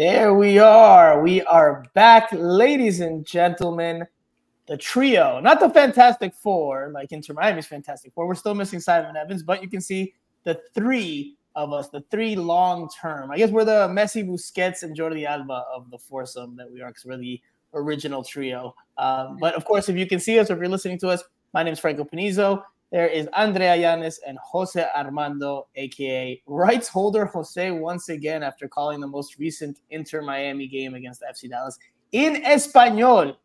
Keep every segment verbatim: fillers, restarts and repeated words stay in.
There we are. We are back, ladies and gentlemen. The trio, not the Fantastic Four, like Inter Miami's Fantastic Four. We're still missing Simon Evans, but you can see the three of us, the three long-term. I guess we're the Messi, Busquets, and Jordi Alba of the foursome that we are, because we're the original trio. Um, but, of course, if you can see us or if you're listening to us, my name is Franco Panizo. There is Andrea Yanez and Jose Armando, a k a. Rights Holder Jose, once again, after calling the most recent Inter Miami game against F C Dallas in Español.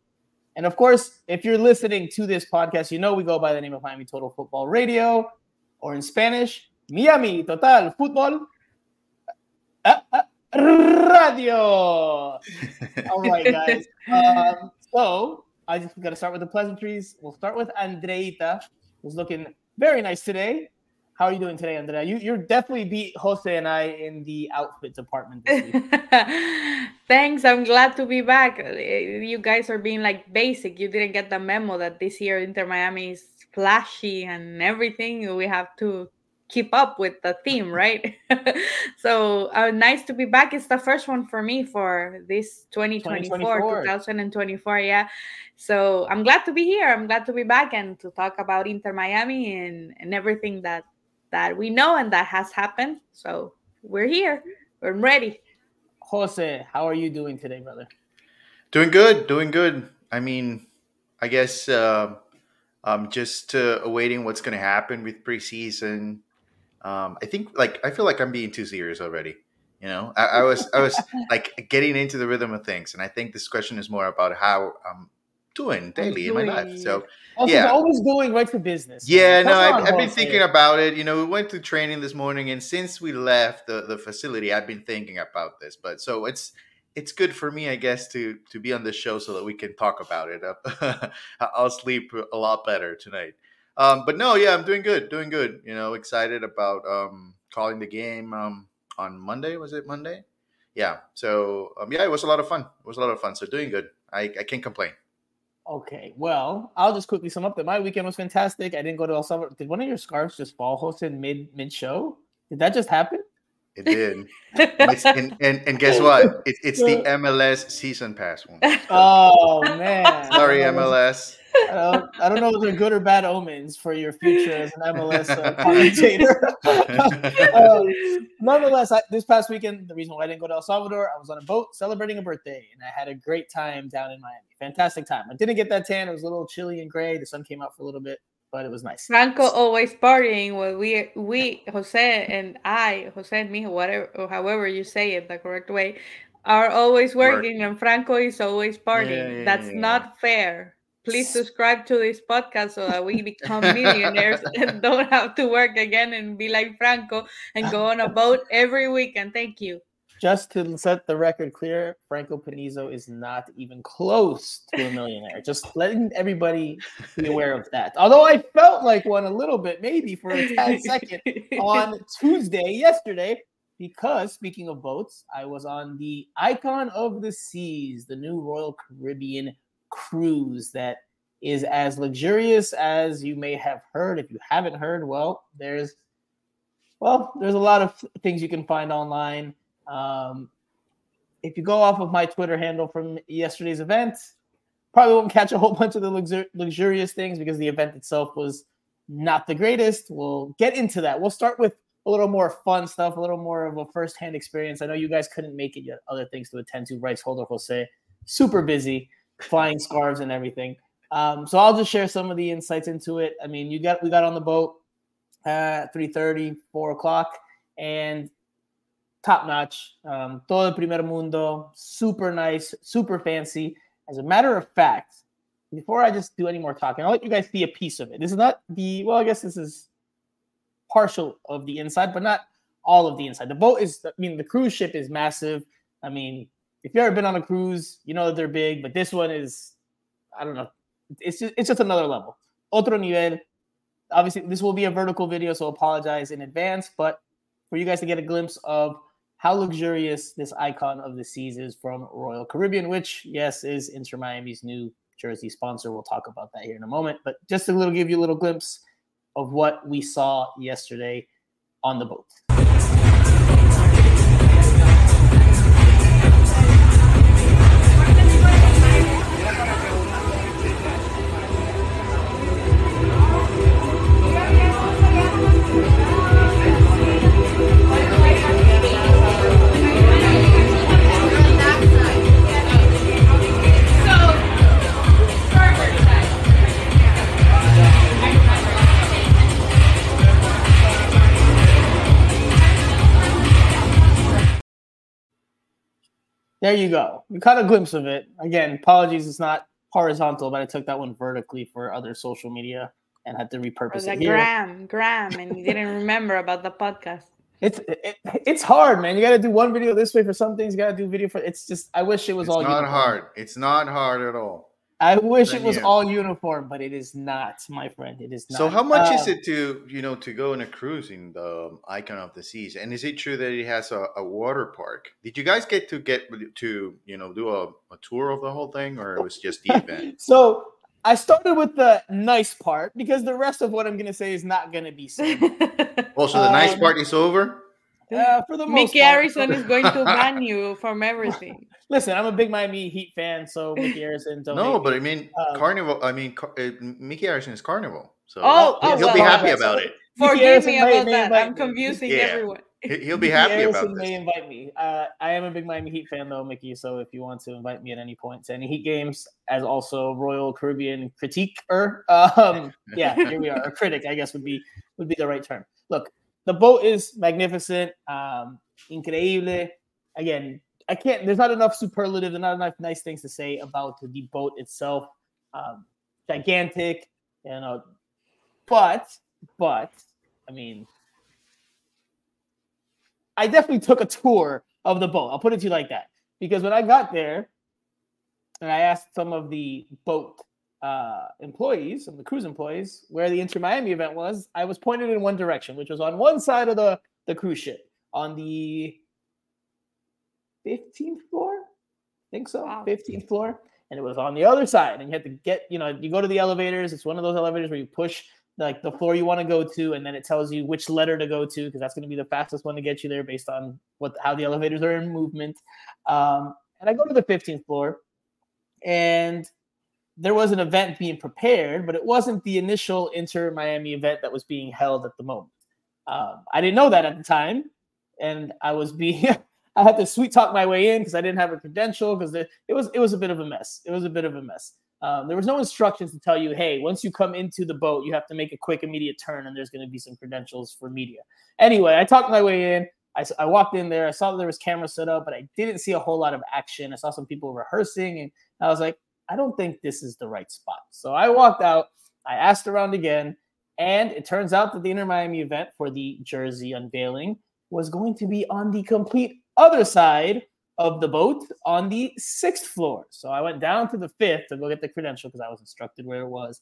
And, of course, if you're listening to this podcast, you know we go by the name of Miami Total Football Radio, or in Spanish, Miami Total Football Radio. All right, guys. Um, so I just got to start with the pleasantries. We'll start with Andreita, who's looking very nice today. How are you doing today, Andrea? You you're definitely beat Jose and I in the outfit department this week. Thanks. I'm glad to be back. You guys are being like basic. You didn't get the memo that this year Inter Miami is flashy and everything. We have to keep up with the theme, right? so uh, nice to be back. It's the first one for me for this twenty twenty-four, twenty twenty-four. twenty twenty-four, yeah. So I'm glad to be here. I'm glad to be back and to talk about Inter Miami and, and everything that that we know and that has happened. So we're here. We're ready. Jose, how are you doing today, brother? Doing good. Doing good. I mean, I guess uh, I'm just uh, awaiting what's going to happen with preseason. Um, I think, like, I feel like I'm being too serious already. You know, I, I was, I was like getting into the rhythm of things, and I think this question is more about how I'm doing daily doing. in my life. So, also, yeah, always doing right for business. Yeah, That's no, I, I've been thinking it. about it. You know, we went to training this morning, and since we left the, the facility, I've been thinking about this. But so it's it's good for me, I guess, to to be on the show so that we can talk about it. I'll sleep a lot better tonight. Um, but no, yeah, I'm doing good, doing good. You know, excited about um, calling the game um, on Monday. Was it Monday? Yeah. So, um, yeah, it was a lot of fun. It was a lot of fun. So doing good. I, I can't complain. Okay. Well, I'll just quickly sum up that my weekend was fantastic. I didn't go to El Salvador. Did one of your scarves just fall, Jose, mid, mid-show? Did that just happen? It did. and, and and guess what? It, it's the M L S season pass one. Oh, man. Sorry, M L S. Uh, I don't know if they're good or bad omens for your future as an M L S uh, commentator. um, nonetheless, I, this past weekend, the reason why I didn't go to El Salvador, I was on a boat celebrating a birthday, and I had a great time down in Miami. Fantastic time. I didn't get that tan. It was a little chilly and gray. The sun came out for a little bit, but it was nice. Franco always partying. Well, we, we, Jose and I, Jose and me, whatever, or however you say it the correct way, are always working, Work. and Franco is always partying. Yeah, That's yeah, yeah. not fair. Please subscribe to this podcast so that we become millionaires and don't have to work again and be like Franco and go on a boat every weekend. Thank you. Just to set the record clear, Franco Panizo is not even close to a millionaire. Just letting everybody be aware of that. Although I felt like one a little bit, maybe for a tad second on Tuesday, yesterday, because speaking of boats, I was on the Icon of the Seas, the new Royal Caribbean cruise that is as luxurious as you may have heard. If you haven't heard, well, there's well, there's a lot of things you can find online. Um, if you go off of my Twitter handle from yesterday's event, probably won't catch a whole bunch of the luxur- luxurious things because the event itself was not the greatest. We'll get into that. We'll start with a little more fun stuff, a little more of a firsthand experience. I know you guys couldn't make it yet. Other things to attend to. Rights Holder Jose, super busy. Flying scarves and everything. Um, so I'll just share some of the insights into it. I mean, you got we got on the boat at three thirty, four o'clock, and top-notch. Um, todo el primer mundo, super nice, super fancy. As a matter of fact, before I just do any more talking, I'll let you guys see a piece of it. This is not the – well, I guess this is partial of the inside, but not all of the inside. The boat is – I mean, the cruise ship is massive. I mean – if you've ever been on a cruise, you know that they're big, but this one is, I don't know, it's just, it's just another level. Otro nivel. Obviously, this will be a vertical video, so apologize in advance, but for you guys to get a glimpse of how luxurious this Icon of the Seas is from Royal Caribbean, which, yes, is Inter Miami's new jersey sponsor. We'll talk about that here in a moment, but just to little give you a little glimpse of what we saw yesterday on the boat. There you go. You caught a glimpse of it. Again, apologies. It's not horizontal, but I took that one vertically for other social media and had to repurpose it here. Gram, gram, and you didn't remember about the podcast. It's it, it's hard, man. You got to do one video this way for some things. You got to do video for it's just. I wish it was it's all. It's not uniform. hard. It's not hard at all. I wish then, it was yeah. all uniform, but it is not, my friend. It is not. So, how much um, is it to you know to go on a cruise in the Icon of the Seas? And is it true that it has a, a water park? Did you guys get to get to you know do a, a tour of the whole thing, or it was just the event? So. I started with the nice part because the rest of what I'm going to say is not going to be said. Oh, so the um, nice part is over? Uh, for the most Mickey part. Harrison is going to ban you from everything. Listen, I'm a big Miami Heat fan, so Mickey Harrison don't No, but me. I mean, um, Carnival, I mean, Car- uh, Mickey Harrison is Carnival. So oh, he'll, oh, he'll well, be happy well, about so it. Forgive me about that. I'm confusing yeah. everyone. He'll be happy Harrison about this. May invite me. Uh, I am a big Miami Heat fan, though, Mickey. So if you want to invite me at any point to any Heat games, as also Royal Caribbean critiquer, um, yeah, here we are. A critic, I guess, would be would be the right term. Look, the boat is magnificent, um, increíble. Again, I can't. There's not enough superlative and not enough nice things to say about the boat itself. Um, gigantic, you know. But, but, I mean. I definitely took a tour of the boat. I'll put it to you like that. Because when I got there and I asked some of the boat uh, employees, some of the cruise employees, where the Inter Miami event was, I was pointed in one direction, which was on one side of the, the cruise ship on the fifteenth floor. I think so. Wow. fifteenth floor. And it was on the other side. And you had to get, you know, you go to the elevators. It's one of those elevators where you push like the floor you want to go to, and then it tells you which letter to go to because that's going to be the fastest one to get you there based on what how the elevators are in movement. Um, and I go to the fifteenth floor, and there was an event being prepared, but it wasn't the initial Inter Miami event that was being held at the moment. Um, I didn't know that at the time, and I was being I had to sweet talk my way in because I didn't have a credential because it, it was it was a bit of a mess. It was a bit of a mess. Um, there was no instructions to tell you, hey, once you come into the boat, you have to make a quick, immediate turn, and there's going to be some credentials for media. Anyway, I talked my way in. I, I walked in there. I saw that there was cameras set up, but I didn't see a whole lot of action. I saw some people rehearsing, and I was like, I don't think this is the right spot. So I walked out. I asked around again, and it turns out that the Inter Miami event for the jersey unveiling was going to be on the complete other side of the boat on the sixth floor. So I went down to the fifth to go get the credential because I was instructed where it was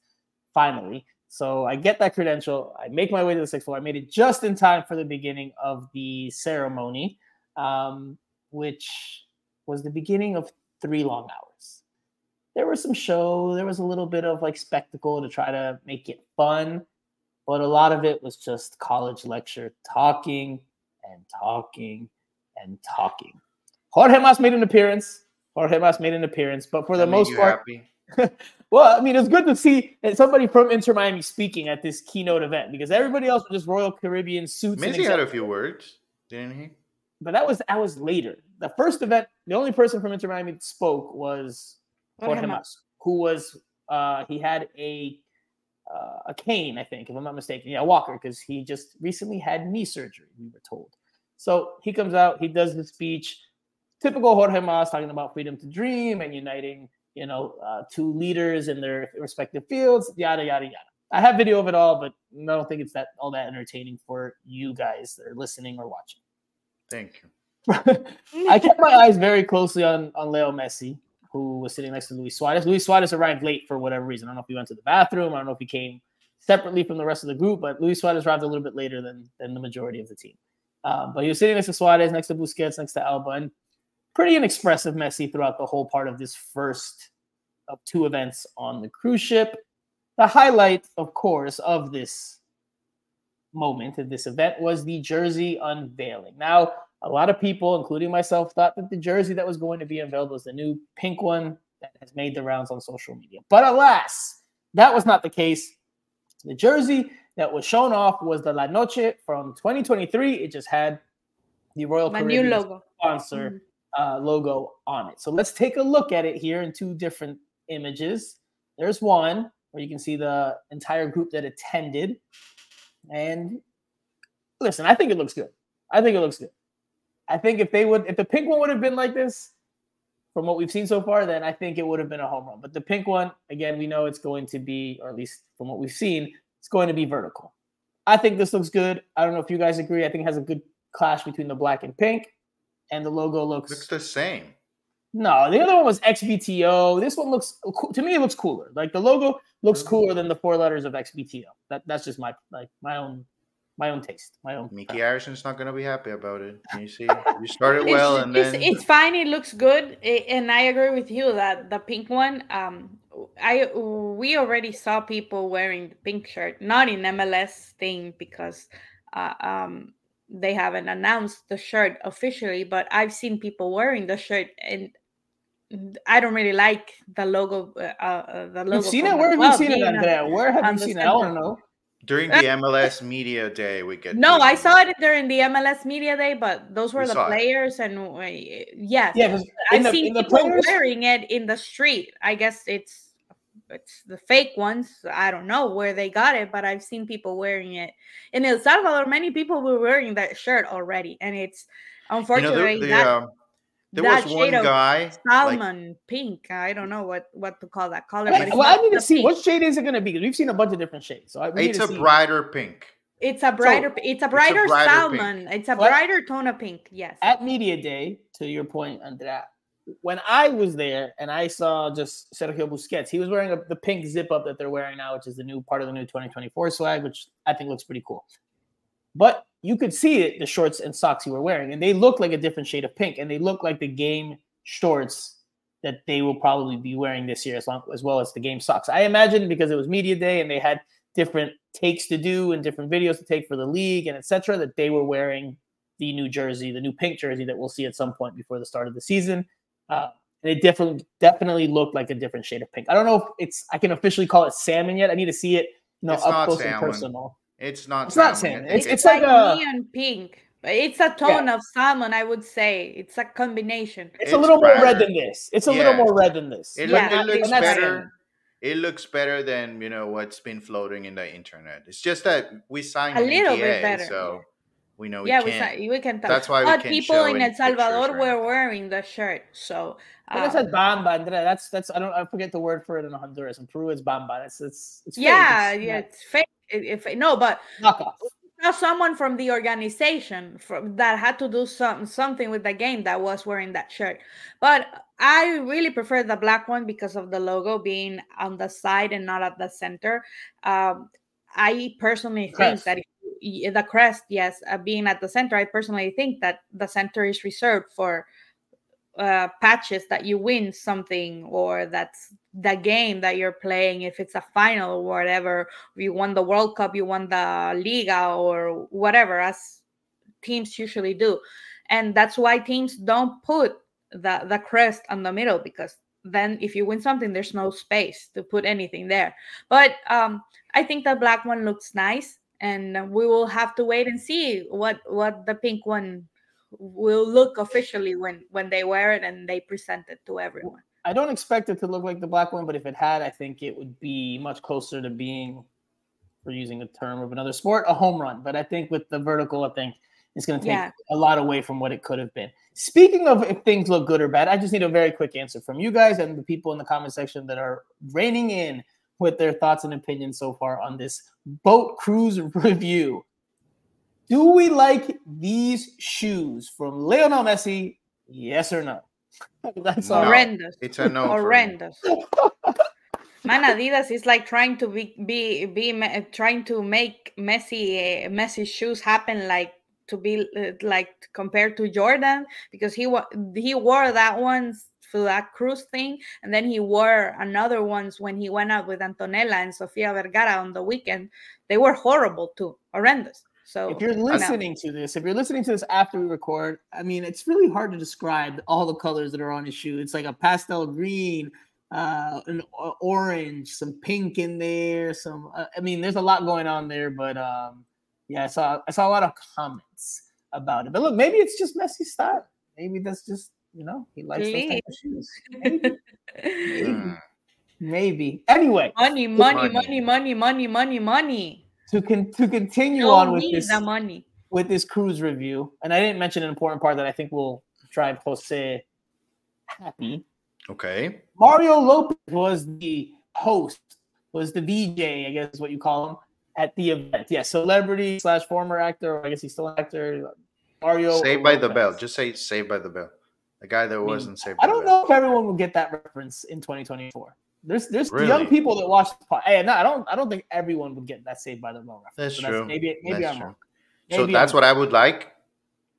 finally. So I get that credential. I make my way to the sixth floor. I made it just in time for the beginning of the ceremony, um, which was the beginning of three long hours. There was some show. There was a little bit of like spectacle to try to make it fun. But a lot of it was just college lecture talking and talking and talking. Jorge Mas made an appearance. Jorge Mas made an appearance, but for that the most part, well, I mean, it's good to see somebody from Inter Miami speaking at this keynote event because everybody else was just Royal Caribbean suits. Messi had a few words, didn't he? But that was that was later. The first event, the only person from Inter Miami that spoke was Jorge, Jorge Mas, who was uh, he had a uh, a cane, I think, if I'm not mistaken. Yeah, a walker, because he just recently had knee surgery. We were told. So he comes out, he does the speech. Typical Jorge Mas talking about freedom to dream and uniting, you know, uh, two leaders in their respective fields, yada, yada, yada. I have video of it all, but I don't think it's that all that entertaining for you guys that are listening or watching. Thank you. I kept my eyes very closely on, on Leo Messi, who was sitting next to Luis Suarez. Luis Suarez arrived late for whatever reason. I don't know if he went to the bathroom. I don't know if he came separately from the rest of the group, but Luis Suarez arrived a little bit later than, than the majority of the team. Um, but he was sitting next to Suarez, next to Busquets, next to Alba, and pretty inexpressive Messi throughout the whole part of this first of two events on the cruise ship. The highlight, of course, of this moment, of this event, was the jersey unveiling. Now, a lot of people, including myself, thought that the jersey that was going to be unveiled was the new pink one that has made the rounds on social media. But alas, that was not the case. The jersey that was shown off was the La Noche from twenty twenty-three. It just had the Royal My Caribbean new logo. sponsor. Mm-hmm. Uh, logo on it. So let's take a look at it here in two different images. There's one where you can see the entire group that attended. And listen, I think it looks good. I think it looks good. I think if they would, if the pink one would have been like this, from what we've seen so far, then I think it would have been a home run. But the pink one, again, we know it's going to be, or at least from what we've seen, it's going to be vertical. I think this looks good. I don't know if you guys agree. I think it has a good clash between the black and pink, and the logo looks... Looks the same. No, the other one was X B T O. This one looks, to me, it looks cooler. Like, the logo looks cooler than the four letters of X B T O. That that's just my like my own my own taste. My own. Mickey Harrison's not going to be happy about it. You see, you started well, and then it's, it's fine. It looks good, and I agree with you that the pink one. Um, I we already saw people wearing the pink shirt, not in M L S thing because, uh, um. they haven't announced the shirt officially, but I've seen people wearing the shirt, and I don't really like the logo. Uh, uh, the logo. You've seen it? Where have you seen it, Andrea? Where have you seen it? I don't know. During the M L S media day, we get no. I saw it during the M L S media day, but those were the players, and uh, yes, yeah, I've seen people wearing it in the street. I guess it's it's the fake ones. I don't know where they got it, but I've seen people wearing it. In El Salvador, many people were wearing that shirt already, and it's unfortunately you know, the, the, that, um, there that was shade one guy, of salmon like, pink. I don't know what, what to call that color. Right, but it's well, I need to see pink. What shade is it going to be? We've seen a bunch of different shades. So I, we it's, need to a see. brighter pink. It's a brighter. So, it's a brighter, it's a brighter salmon. Pink. It's a brighter what? tone of pink. Yes. At media day, to your point, Andrea, when I was there and I saw just Sergio Busquets, he was wearing a, the pink zip-up that they're wearing now, which is the new part of the new twenty twenty-four swag, which I think looks pretty cool. But you could see it, the shorts and socks he were wearing, and they look like a different shade of pink, and they look like the game shorts that they will probably be wearing this year as, long, as well as the game socks. I imagine because it was media day and they had different takes to do and different videos to take for the league and et cetera, that they were wearing the new jersey, the new pink jersey that we'll see at some point before the start of the season. Uh, and it definitely definitely looked like a different shade of pink. I don't know if it's I can officially call it salmon yet. I need to see it, you know, it's up close salmon. and personal. It's not. It's salmon. not salmon. It's, it's, it's like, like a neon pink. It's a tone yeah. of salmon, I would say. It's a combination. It's, it's a little brighter. more red than this. It's a yeah. little more red than this. It, yeah, it looks better. Salmon. It looks better than you know what's been floating in the internet. It's just that we signed a little bit better. So. We know we yeah, can't. We, we can talk. That's why we can't people in El Salvador pictures, right? were wearing the shirt. So um, well, that's bamba, Andrea. That's that's I don't I forget the word for it in Honduras. In Peru, it's bamba. That's it's, it's yeah, fake. It's, yeah, it's fake. If it, it, no, but someone from the organization from, that had to do some something with the game that was wearing that shirt. But I really prefer the black one because of the logo being on the side and not at the center. Um, I personally think yes. that. If the crest, yes, uh, being at the center, I personally think that the center is reserved for uh, patches that you win something, or that's the game that you're playing. If it's a final or whatever, you won the World Cup, you won the Liga or whatever, as teams usually do. And that's why teams don't put the, the crest on the middle, because then if you win something, there's no space to put anything there. But um, I think the black one looks nice. And we will have to wait and see what, what the pink one will look officially when, when they wear it and they present it to everyone. I don't expect it to look like the black one, but if it had, I think it would be much closer to being, for using a term of another sport, a home run. But I think with the vertical, I think it's going to take yeah. a lot away from what it could have been. Speaking of if things look good or bad, I just need a very quick answer from you guys and the people in the comment section that are reining in with their thoughts and opinions so far on this boat cruise review. Do we like these shoes from Lionel Messi? Yes or no? That's no. horrendous. It's a no. Horrendous. Man, Adidas is like trying to be be be uh, trying to make Messi uh, Messi shoes happen, like to be uh, like compared to Jordan, because he wa- he wore that one. That cruise thing, and then he wore another ones when he went out with Antonella and Sofia Vergara on the weekend. They were horrible too, horrendous. So if you're listening no. to this, if you're listening to this after we record, I mean, it's really hard to describe all the colors that are on his shoe. It's like a pastel green, uh, an orange, some pink in there. Some, uh, I mean, there's a lot going on there, but um, yeah, I saw I saw a lot of comments about it. But look, maybe it's just Messi's style. Maybe that's just. You know, he likes Please. those type of shoes. Maybe. Maybe. Maybe. Anyway. Money, money, money, money, money, money, money. To con- to continue Show on with this, the money. with this cruise review, and I didn't mention an important part that I think will drive Jose happy. Okay. Mario Lopez was the host, was the V J, I guess is what you call him, at the event. Yeah, celebrity slash former actor. Or I guess he's still an actor. Mario Saved by Lopez. the Bell. Just say Saved by the Bell. The guy that I mean, wasn't Saved by the Bell. I don't know if everyone will get that reference in twenty twenty-four. There's there's really? young people that watch the pod. Hey, no, I don't I don't think everyone would get that Saved by the Bell reference. That's so true. That's, maybe maybe that's I'm true. wrong. Maybe so I'm that's wrong. what I would like.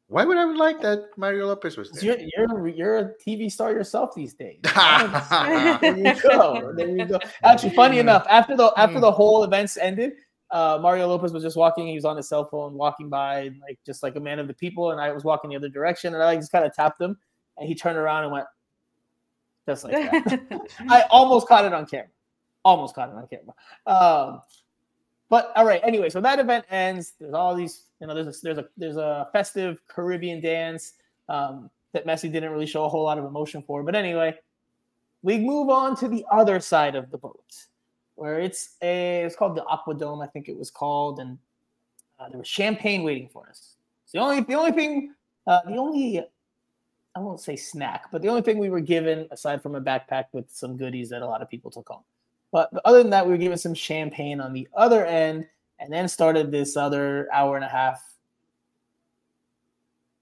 Why would I would like that Mario Lopez was there? You're, you're, you're a T V star yourself these days. There you go. There you go. Actually, funny enough, after the after the whole events ended, uh, Mario Lopez was just walking. He was on his cell phone, walking by, like just like a man of the people. And I was walking the other direction, and I like, just kind of tapped him, and he turned around and went just like that. I almost caught it on camera. Almost caught it on camera. Um, But all right, anyway, so that event ends. There's all these, you know, there's a, there's a there's a festive Caribbean dance um, that Messi didn't really show a whole lot of emotion for. But anyway, we move on to the other side of the boat, where it's a it's called the Aquadome, I think it was called, and uh, there was champagne waiting for us. So the only the only thing, uh, the only I won't say snack, but the only thing we were given aside from a backpack with some goodies that a lot of people took home. But other than that, we were given some champagne on the other end, and then started this other hour and a half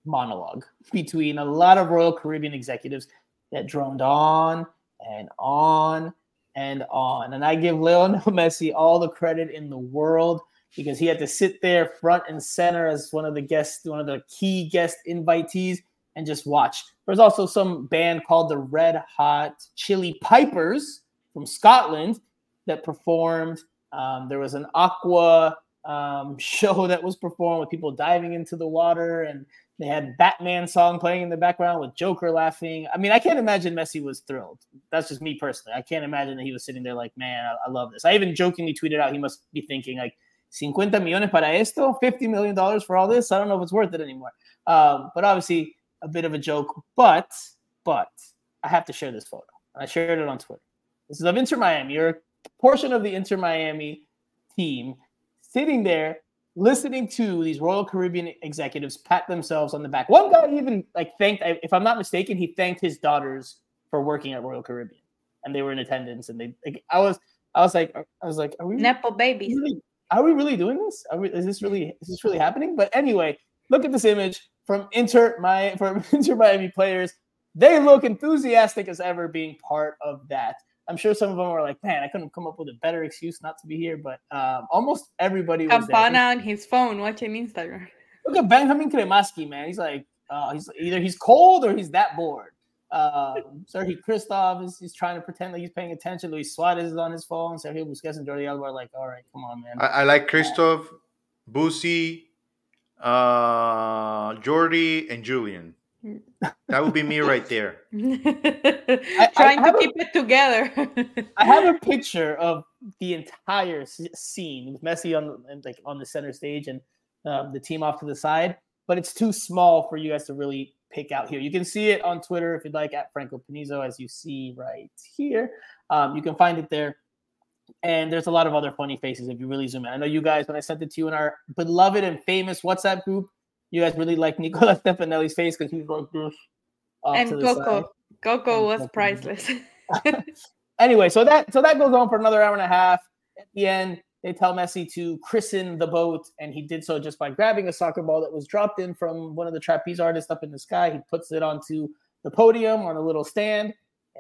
monologue between a lot of Royal Caribbean executives that droned on and on and on. And I give Lionel Messi all the credit in the world because he had to sit there front and center as one of the guests, one of the key guest invitees, and just watch. There's also some band called the Red Hot Chili Pipers from Scotland that performed. Um, there was an aqua um, show that was performed with people diving into the water, and they had Batman song playing in the background with Joker laughing. I mean, I can't imagine Messi was thrilled. That's just me personally. I can't imagine that he was sitting there like, man, I, I love this. I even jokingly tweeted out, he must be thinking like, cincuenta millones para esto, fifty million dollars for all this. I don't know if it's worth it anymore. Um, but obviously a bit of a joke, but, but I have to share this photo. I shared it on Twitter. This is of Inter Miami, or a portion of the Inter Miami team sitting there listening to these Royal Caribbean executives pat themselves on the back. One guy even like thanked, if I'm not mistaken, he thanked his daughters for working at Royal Caribbean, and they were in attendance. And they, like, I was, I was like, I was like, are we Nepo babies? Really, are we really doing this? Are we, is this really, is this really happening? But anyway, look at this image from Inter Miami, from Inter Miami players. They look enthusiastic as ever being part of that. I'm sure some of them were like, man, I couldn't come up with a better excuse not to be here. But um, almost everybody was Campana there. On his phone watching Instagram. Look at Benjamin Cremaschi, man. He's like, uh, he's either he's cold or he's that bored. Um, Sergio Christoph is he's trying to pretend like he's paying attention. Luis Suarez is on his phone. Sergio Busquets and Jordi Alba are like, all right, come on, man. I, I like Christoph, Busi, uh, Jordi, and Julian. That would be me right there. I, Trying I to keep a, it together. I have a picture of the entire scene with Messi on like on the center stage and um, the team off to the side, but it's too small for you guys to really pick out here. You can see it on Twitter if you'd like, at Franco Panizo, as you see right here. Um, you can find it there. And there's a lot of other funny faces if you really zoom in. I know you guys, when I sent it to you in our beloved and famous WhatsApp group, you guys really like Nicola Stefanelli's face because he's like this. And Coco. Coco was priceless. Anyway, so that so that goes on for another hour and a half. At the end, they tell Messi to christen the boat, and he did so just by grabbing a soccer ball that was dropped in from one of the trapeze artists up in the sky. He puts it onto the podium on a little stand,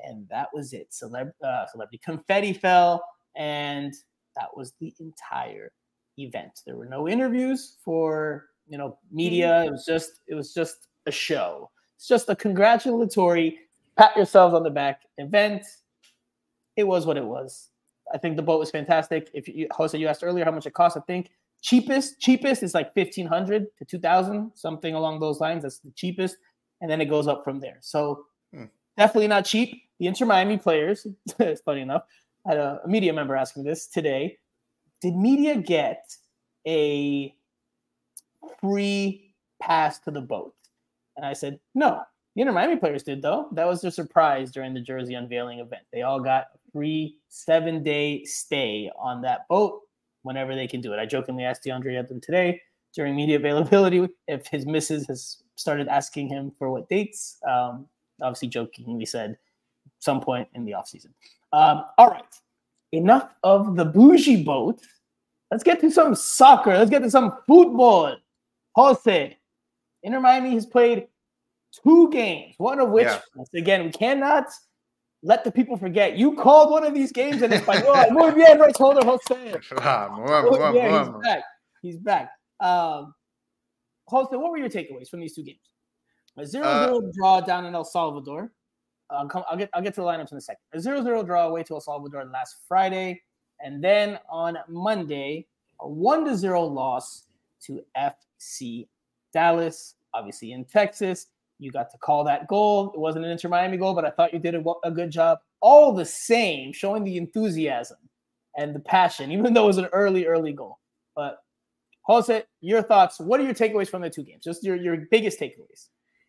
and that was it. Celeb- uh, celebrity confetti fell, and that was the entire event. There were no interviews for... you know, media. It was just, it was just a show. It's just a congratulatory, pat yourselves on the back event. It was what it was. I think the boat was fantastic. If you, Jose, you asked earlier how much it costs. I think cheapest, cheapest is like fifteen hundred to two thousand, something along those lines. That's the cheapest, and then it goes up from there. So hmm. definitely not cheap. The Inter Miami players. It's funny enough. I had a, a media member asking this today. Did media get a free pass to the boat? And I said, no. The Inter Miami players did, though. That was their surprise during the jersey unveiling event. They all got a free seven-day stay on that boat whenever they can do it. I jokingly asked DeAndre Yedlin today during media availability if his missus has started asking him for what dates. Um, obviously jokingly said some point in the offseason. Um, all right. Enough of the bougie boat. Let's get to some soccer. Let's get to some football. Jose, Inter Miami has played two games, one of which, yeah. once again, we cannot let the people forget. You called one of these games and it's like, oh, muy bien, rights holder, Jose. Vamos, vamos, vamos, vamos. He's back. He's back. Um, Jose, what were your takeaways from these two games? A zero-zero uh, draw down in El Salvador. Uh, come, I'll get I'll get to the lineups in a second. A zero-zero draw away to El Salvador last Friday. And then on Monday, a one to zero loss to F C Dallas, obviously in Texas. You got to call that goal. It wasn't an Inter-Miami goal, but I thought you did a, a good job. All the same, showing the enthusiasm and the passion, even though it was an early, early goal. But, Jose, your thoughts. What are your takeaways from the two games? Just your, your biggest takeaways.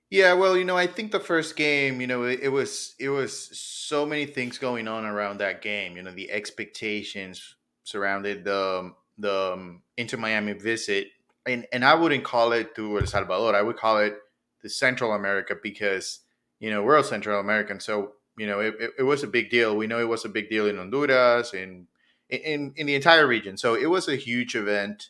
Yeah, well, you know, I think the first game, you know, it, it was it was so many things going on around that game. You know, the expectations surrounded the the um, Inter Miami visit, and and I wouldn't call it to El Salvador. I would call it to Central America because you know we're all Central American, so you know it, it, it was a big deal. We know it was a big deal in Honduras and in, in in the entire region. So it was a huge event,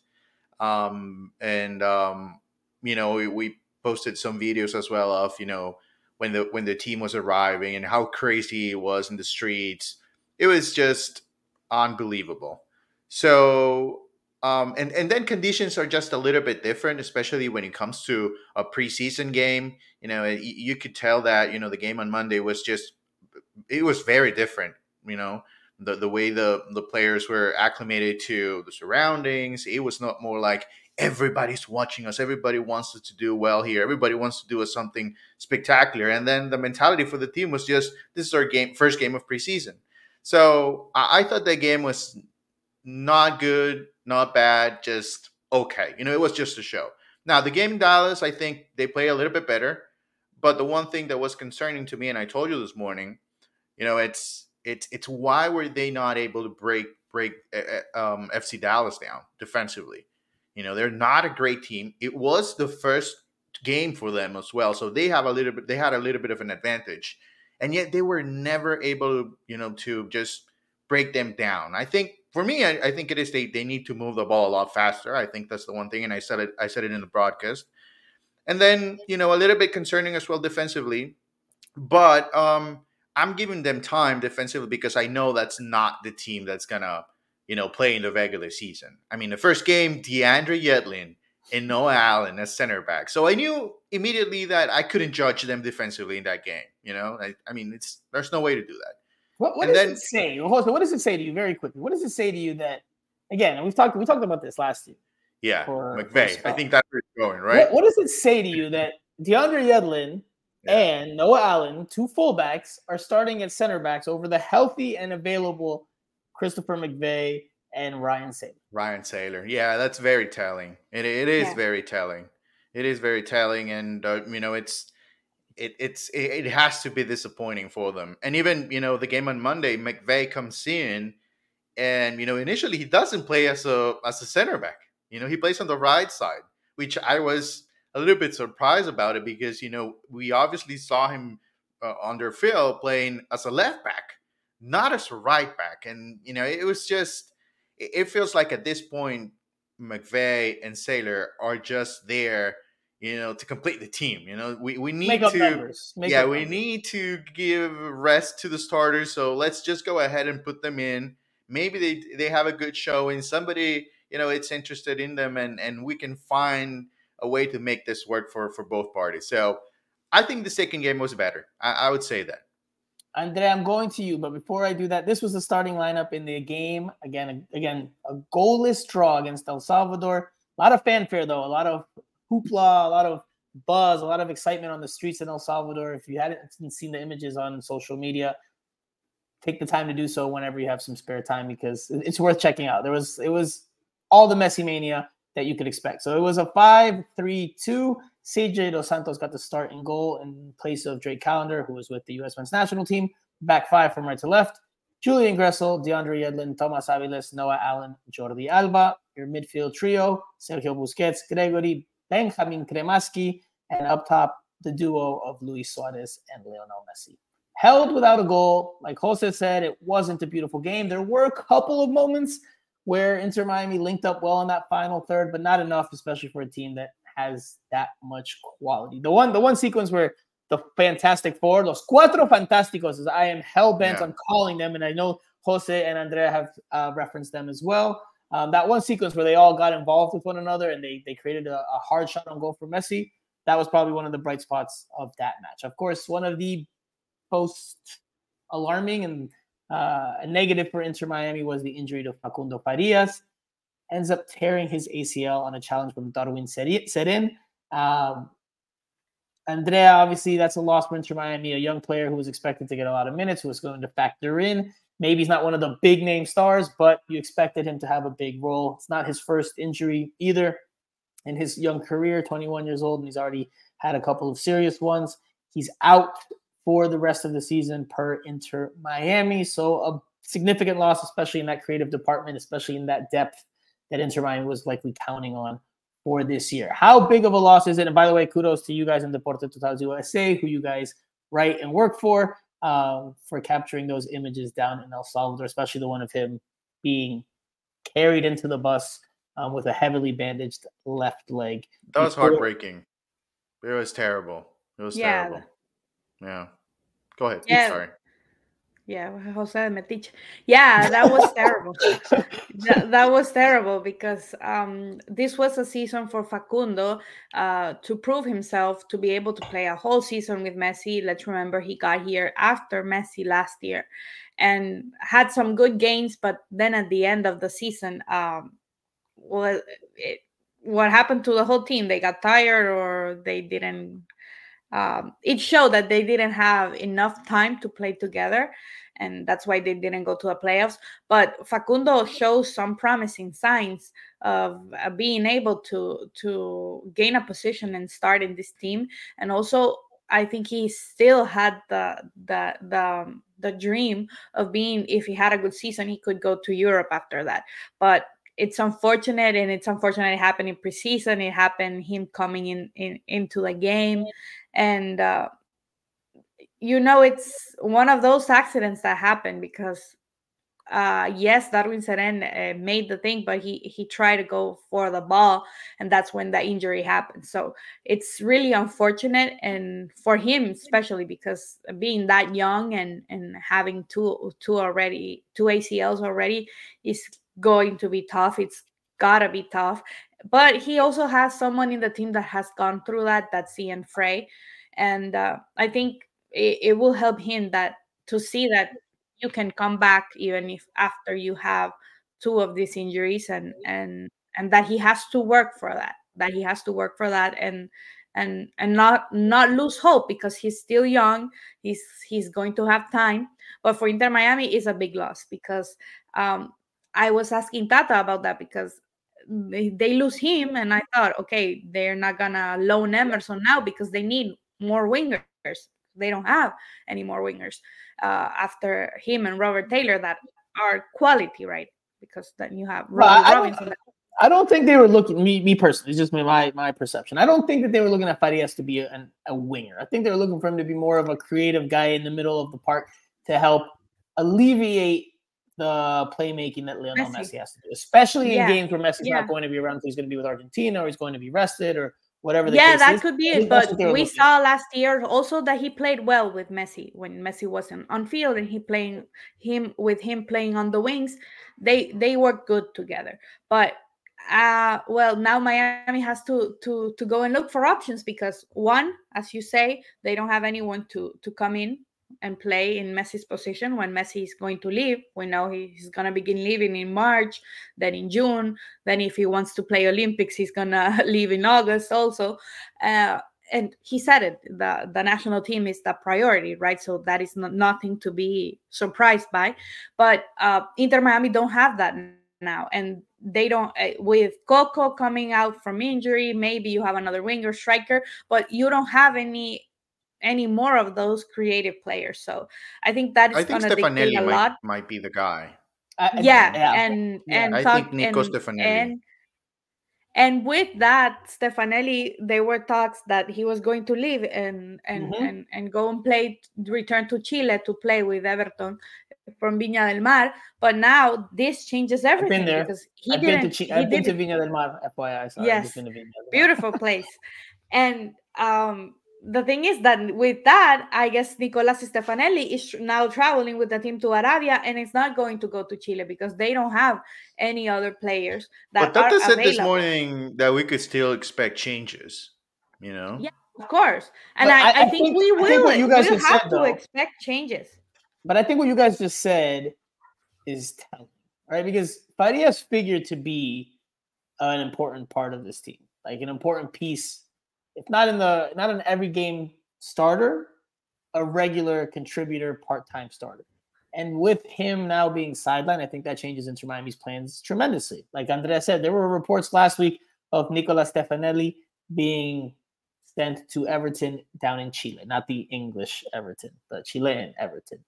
um, and um, you know we. we posted some videos as well of, you know, when the when the team was arriving and how crazy it was in the streets. It was just unbelievable. So, um, and, and then conditions are just a little bit different, especially when it comes to a preseason game. You know, it, you could tell that, you know, the game on Monday was just, it was very different, you know, the, the way the, the players were acclimated to the surroundings. It was not more like, everybody's watching us. Everybody wants us to do well here. Everybody wants to do something spectacular. And then the mentality for the team was just, this is our game, first game of preseason. So I, I thought that game was not good, not bad, just okay. You know, it was just a show. Now, the game in Dallas, I think they play a little bit better. But the one thing that was concerning to me, and I told you this morning, you know, it's it's it's why were they not able to break break um, F C Dallas down defensively? You know, they're not a great team. It was the first game for them as well, so they have a little bit. They had a little bit of an advantage, and yet they were never able, you know, to just break them down. I think for me, I, I think it is they they need to move the ball a lot faster. I think that's the one thing, and I said it. I said it in the broadcast, and then you know a little bit concerning as well defensively, but um, I'm giving them time defensively because I know that's not the team that's gonna. You know, play in the regular season. I mean, the first game, DeAndre Yedlin and Noah Allen as center back. So I knew immediately that I couldn't judge them defensively in that game. You know, I, I mean, it's there's no way to do that. What, what does then, it say? What does it say to you very quickly? What does it say to you that, again, we've talked we talked about this last year. Yeah, for, McVay. For I think that's where it's going, right? What, what does it say to you that DeAndre Yedlin yeah. and Noah Allen, two fullbacks, are starting at center backs over the healthy and available Christopher McVay and Ryan Saylor. Ryan Saylor. Yeah, that's very telling. It it is yeah. very telling. It is very telling, and uh, you know, it's it it's it, it has to be disappointing for them. And even you know, the game on Monday, McVay comes in, and you know, initially he doesn't play as a as a center back. You know, he plays on the right side, which I was a little bit surprised about it because you know we obviously saw him uh, under Phil playing as a left back. Not as a right back. And, you know, it was just, it feels like at this point, McVay and Saylor are just there, you know, to complete the team. You know, we, we need to, yeah, we need to give rest to the starters. So let's just go ahead and put them in. Maybe they, they have a good show and somebody, you know, it's interested in them and, and we can find a way to make this work for, for both parties. So I think the second game was better. I, I would say that. Andrea, I'm going to you, but before I do that, this was the starting lineup in the game. Again, again, a goalless draw against El Salvador. A lot of fanfare, though. A lot of hoopla, a lot of buzz, a lot of excitement on the streets in El Salvador. If you hadn't seen the images on social media, take the time to do so whenever you have some spare time because it's worth checking out. There was it was all the Messi mania that you could expect. So it was a five three two. C J Dos Santos got the start and goal in place of Drake Callender, who was with the U S Men's National Team. Back five from right to left. Julian Gressel, DeAndre Yedlin, Thomas Aviles, Noah Allen, Jordi Alba. Your midfield trio, Sergio Busquets, Gregory, Benjamin Cremaschi, and up top, the duo of Luis Suarez and Lionel Messi. Held without a goal. Like Jose said, it wasn't a beautiful game. There were a couple of moments where Inter Miami linked up well in that final third, but not enough, especially for a team that has that much quality. The one, the one sequence where the Fantastic Four, Los Cuatro Fantásticos, as I am hell-bent yeah. on calling them, and I know Jose and Andrea have uh, referenced them as well. Um, that one sequence where they all got involved with one another and they they created a, a hard shot on goal for Messi, that was probably one of the bright spots of that match. Of course, one of the most alarming and uh, a negative for Inter Miami was the injury to Facundo Farias. Ends up tearing his A C L on a challenge from Darwin Serin. Um, Andrea, obviously, that's a loss for Inter Miami, a young player who was expected to get a lot of minutes, who was going to factor in. Maybe he's not one of the big-name stars, but you expected him to have a big role. It's not his first injury either in his young career, twenty-one years old, and he's already had a couple of serious ones. He's out for the rest of the season per Inter Miami, so a significant loss, especially in that creative department, especially in that depth that Inter Miami was likely counting on for this year. How big of a loss is it? And by the way, kudos to you guys in Deportes Totales U S A, who you guys write and work for, um, for capturing those images down in El Salvador, especially the one of him being carried into the bus um, with a heavily bandaged left leg. That was Before- heartbreaking. It was terrible. It was yeah. terrible. Yeah. Go ahead. Yeah. Sorry. Yeah, Jose Metiche. Yeah, that was terrible. that, that was terrible because um, this was a season for Facundo uh, to prove himself, to be able to play a whole season with Messi. Let's remember he got here after Messi last year and had some good games, but then at the end of the season, um, well, it, what happened to the whole team? They got tired or they didn't... Um, it showed that they didn't have enough time to play together, and that's why they didn't go to the playoffs. But Facundo shows some promising signs of uh, being able to to gain a position and start in this team. And also, I think he still had the the the the dream of being, if he had a good season, he could go to Europe after that. But it's unfortunate, and it's unfortunate it happened in preseason. It happened him coming in, in into the game. And, uh, you know, it's one of those accidents that happen because, uh, yes, Darwin Seren uh, made the thing, but he, he tried to go for the ball, and that's when the injury happened. So it's really unfortunate, and for him especially, because being that young and, and having two two already, two A C Ls already is going to be tough. It's got to be tough. But he also has someone in the team that has gone through that, that's Ian Frey. And uh, I think it, it will help him that to see that you can come back even if after you have two of these injuries, and and, and that he has to work for that, that he has to work for that and and and not not lose hope because he's still young. He's he's going to have time. But for Inter Miami, it's a big loss because um, I was asking Tata about that because they lose him, and I thought, okay, they're not gonna loan Emerson now because they need more wingers. They don't have any more wingers uh, after him and Robert Taylor that are quality, right? Because then you have Robert well, I Robinson. Don't, I don't think they were looking. Me, me personally, it's just my my perception. I don't think that they were looking at Farias to be a, a winger. I think they were looking for him to be more of a creative guy in the middle of the park to help alleviate the playmaking that Lionel Messi, Messi has to do, especially yeah. in games where Messi's yeah. not going to be around. He's going to be with Argentina, or he's going to be rested, or whatever the yeah, case is. Yeah, that could be it. But we saw last year also that he played well with Messi when Messi wasn't on field, and he playing him with him playing on the wings. They they work good together. But uh well, now Miami has to to to go and look for options because one, as you say, they don't have anyone to to come in and play in Messi's position when Messi is going to leave. We know he's going to begin leaving in March, then in June. Then if he wants to play Olympics, he's going to leave in August also. Uh, and he said it, the, the national team is the priority, right? So that is not, nothing to be surprised by. But uh, Inter Miami don't have that now. And they don't, uh, with Coco coming out from injury, maybe you have another winger striker, but you don't have any any more of those creative players. So I think that is going to dictate a might, lot. Might be the guy. Uh, yeah, yeah. And, yeah. and, I talk, think Nico and, Stefanelli. And, And with that, Stefanelli, there were talks that he was going to leave and and, mm-hmm. and and go and play, return to Chile to play with Everton from Viña del Mar. But now this changes everything. I've been there. Because he I've didn't, been to, Ch- I've been to Viña del Mar, F Y I. Sorry. Yes, I've been to Viña del Mar. Beautiful place. And um, the thing is that with that, I guess Nicolas Stefanelli is now traveling with the team to Arabia, and it's not going to go to Chile because they don't have any other players that but Tata are said available. This morning that we could still expect changes, you know? Yeah, of course. And I, I, I think, think we will. I think what you guys we'll have said, to though, expect changes. But I think what you guys just said is telling, right? Because Farias figured to be an important part of this team, like an important piece. If not in the not an every game starter, a regular contributor, part-time starter. And with him now being sidelined, I think that changes Inter Miami's plans tremendously. Like Andrea said, there were reports last week of Nicola Stefanelli being sent to Everton down in Chile, not the English Everton, the Chilean Everton.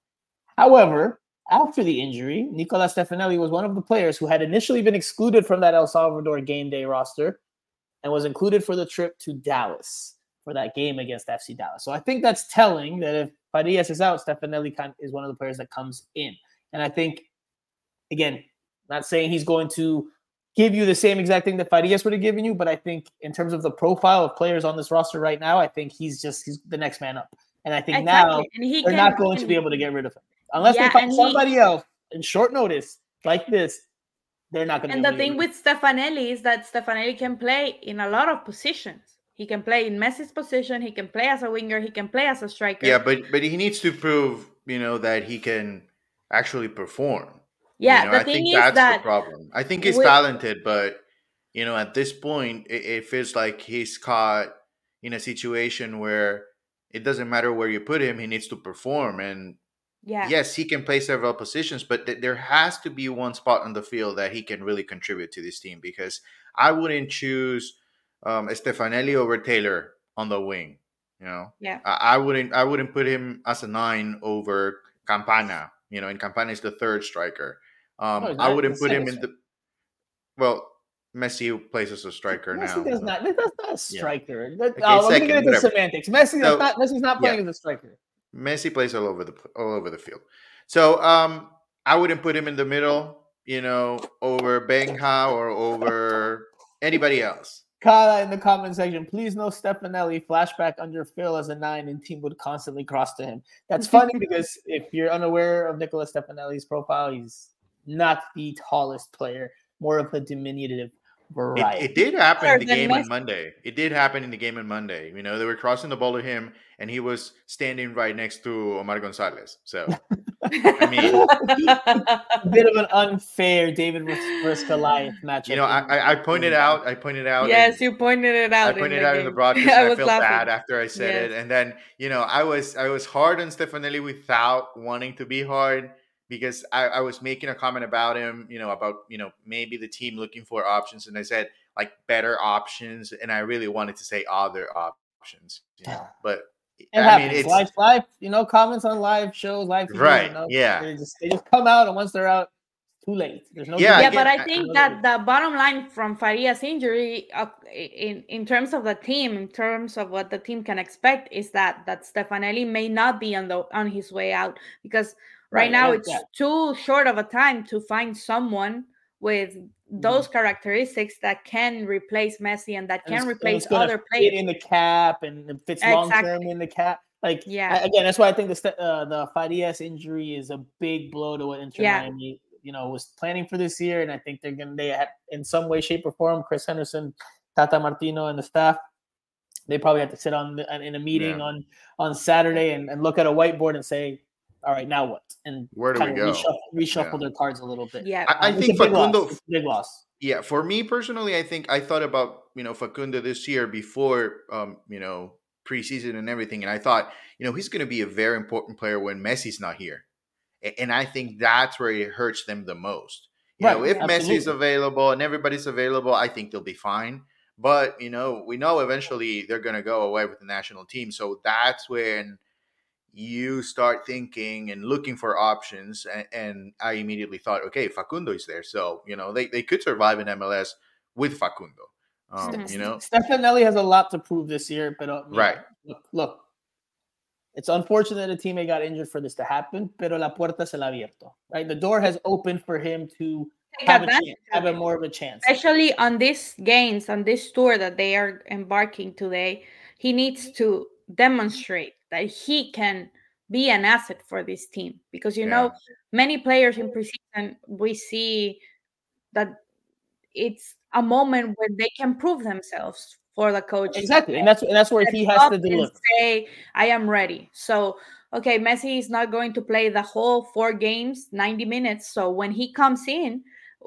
However, after the injury, Nicola Stefanelli was one of the players who had initially been excluded from that El Salvador game day roster and was included for the trip to Dallas for that game against F C Dallas. So I think that's telling that if Farias is out, Stefanelli is one of the players that comes in. And I think, again, not saying he's going to give you the same exact thing that Farias would have given you, but I think in terms of the profile of players on this roster right now, I think he's just he's the next man up. And I think exactly. now and he they're can, not going to be able to get rid of him. Unless yeah, they find somebody he, else in short notice like this, they're not going to. And the thing with Stefanelli is that Stefanelli can play in a lot of positions. He can play in Messi's position. He can play as a winger. He can play as a striker. Yeah, but but he needs to prove, you know, that he can actually perform. Yeah, you know, the I thing think is that's that the problem. I think he's with, talented, but you know, at this point, it, it feels like he's caught in a situation where it doesn't matter where you put him; he needs to perform. And yeah. Yes, he can play several positions, but th- there has to be one spot on the field that he can really contribute to this team, because I wouldn't choose um, Stefanelli over Taylor on the wing. You know, yeah, I-, I wouldn't. I wouldn't put him as a nine over Campana. You know, and Campana is the third striker. Um, oh, I wouldn't put him in the. Well, Messi plays as a striker Messi now. Messi does not. That's not a striker. Yeah. That, okay, oh, second, I'm looking at the semantics. Messi so, not. Messi's not playing yeah. as a striker. Messi plays all over the all over the field, so um, I wouldn't put him in the middle, you know, over Benja or over anybody else. Kyle in the comment section, please no Stefanelli flashback under Phil as a nine, and team would constantly cross to him. That's funny because if you're unaware of Nicola Stefanelli's profile, he's not the tallest player, more of a diminutive variety. It, it did happen in the game on Monday. It did happen in the game on Monday. You know, they were crossing the ball to him, and he was standing right next to Omar Gonzalez. So, I mean, a bit of an unfair David versus Goliath matchup. You know, I, I pointed out, I pointed out. Yes, you pointed it out. I pointed it out in the broadcast. I, I felt laughing. bad after I said yes. it, and then you know, I was I was hard on Stefanelli without wanting to be hard, because I, I was making a comment about him, you know, about, you know, maybe the team looking for options. And I said, like, better options. And I really wanted to say other options. You know? But, it I happens. mean, it's live, live, you know, comments on live shows, live T V, right, you know, yeah. They just, they just come out, and once they're out, too late. There's no yeah, yeah but I think I, that the bottom line from Farias' injury uh, in, in terms of the team, in terms of what the team can expect, is that that Stefanelli may not be on the on his way out, because right, right now it's yeah. too short of a time to find someone with those characteristics that can replace Messi and that can and replace other players. In the cap, and it fits exactly. long-term in the cap. Like, yeah. I, again, that's why I think the uh, the Farias injury is a big blow to what Inter Miami yeah. you know, was planning for this year, and I think they're gonna they had, in some way, shape, or form, Chris Henderson, Tata Martino, and the staff, they probably had to sit on the, in a meeting yeah. on on Saturday and, and look at a whiteboard and say, all right, now what? And where do we go? Reshuffle, reshuffle yeah. their cards a little bit. Yeah, I, I um, think Facundo. Loss. Big loss. Yeah, for me personally, I think I thought about you know Facundo this year before um, you know preseason and everything, and I thought you know he's going to be a very important player when Messi's not here, and I think that's where it hurts them the most. You right, know, if absolutely. Messi's available and everybody's available, I think they'll be fine. But you know, we know eventually they're going to go away with the national team, so that's when you start thinking and looking for options, and, and I immediately thought, okay, Facundo is there, so you know they, they could survive in M L S with Facundo. Um, you know, Stefanelli has a lot to prove this year, but uh, right. Know, look, look, it's unfortunate a teammate got injured for this to happen. Pero la puerta se la abierto, right? The door has opened for him to have a, chance, have a more of a chance, especially on these games, on this tour that they are embarking today. He needs to demonstrate that he can be an asset for this team, because you yeah. know many players in preseason we see that it's a moment where they can prove themselves for the coach. Exactly, and that's and that's where and he has to deliver. Say, I am ready. So, okay, Messi is not going to play the whole four games, ninety minutes. So when he comes in,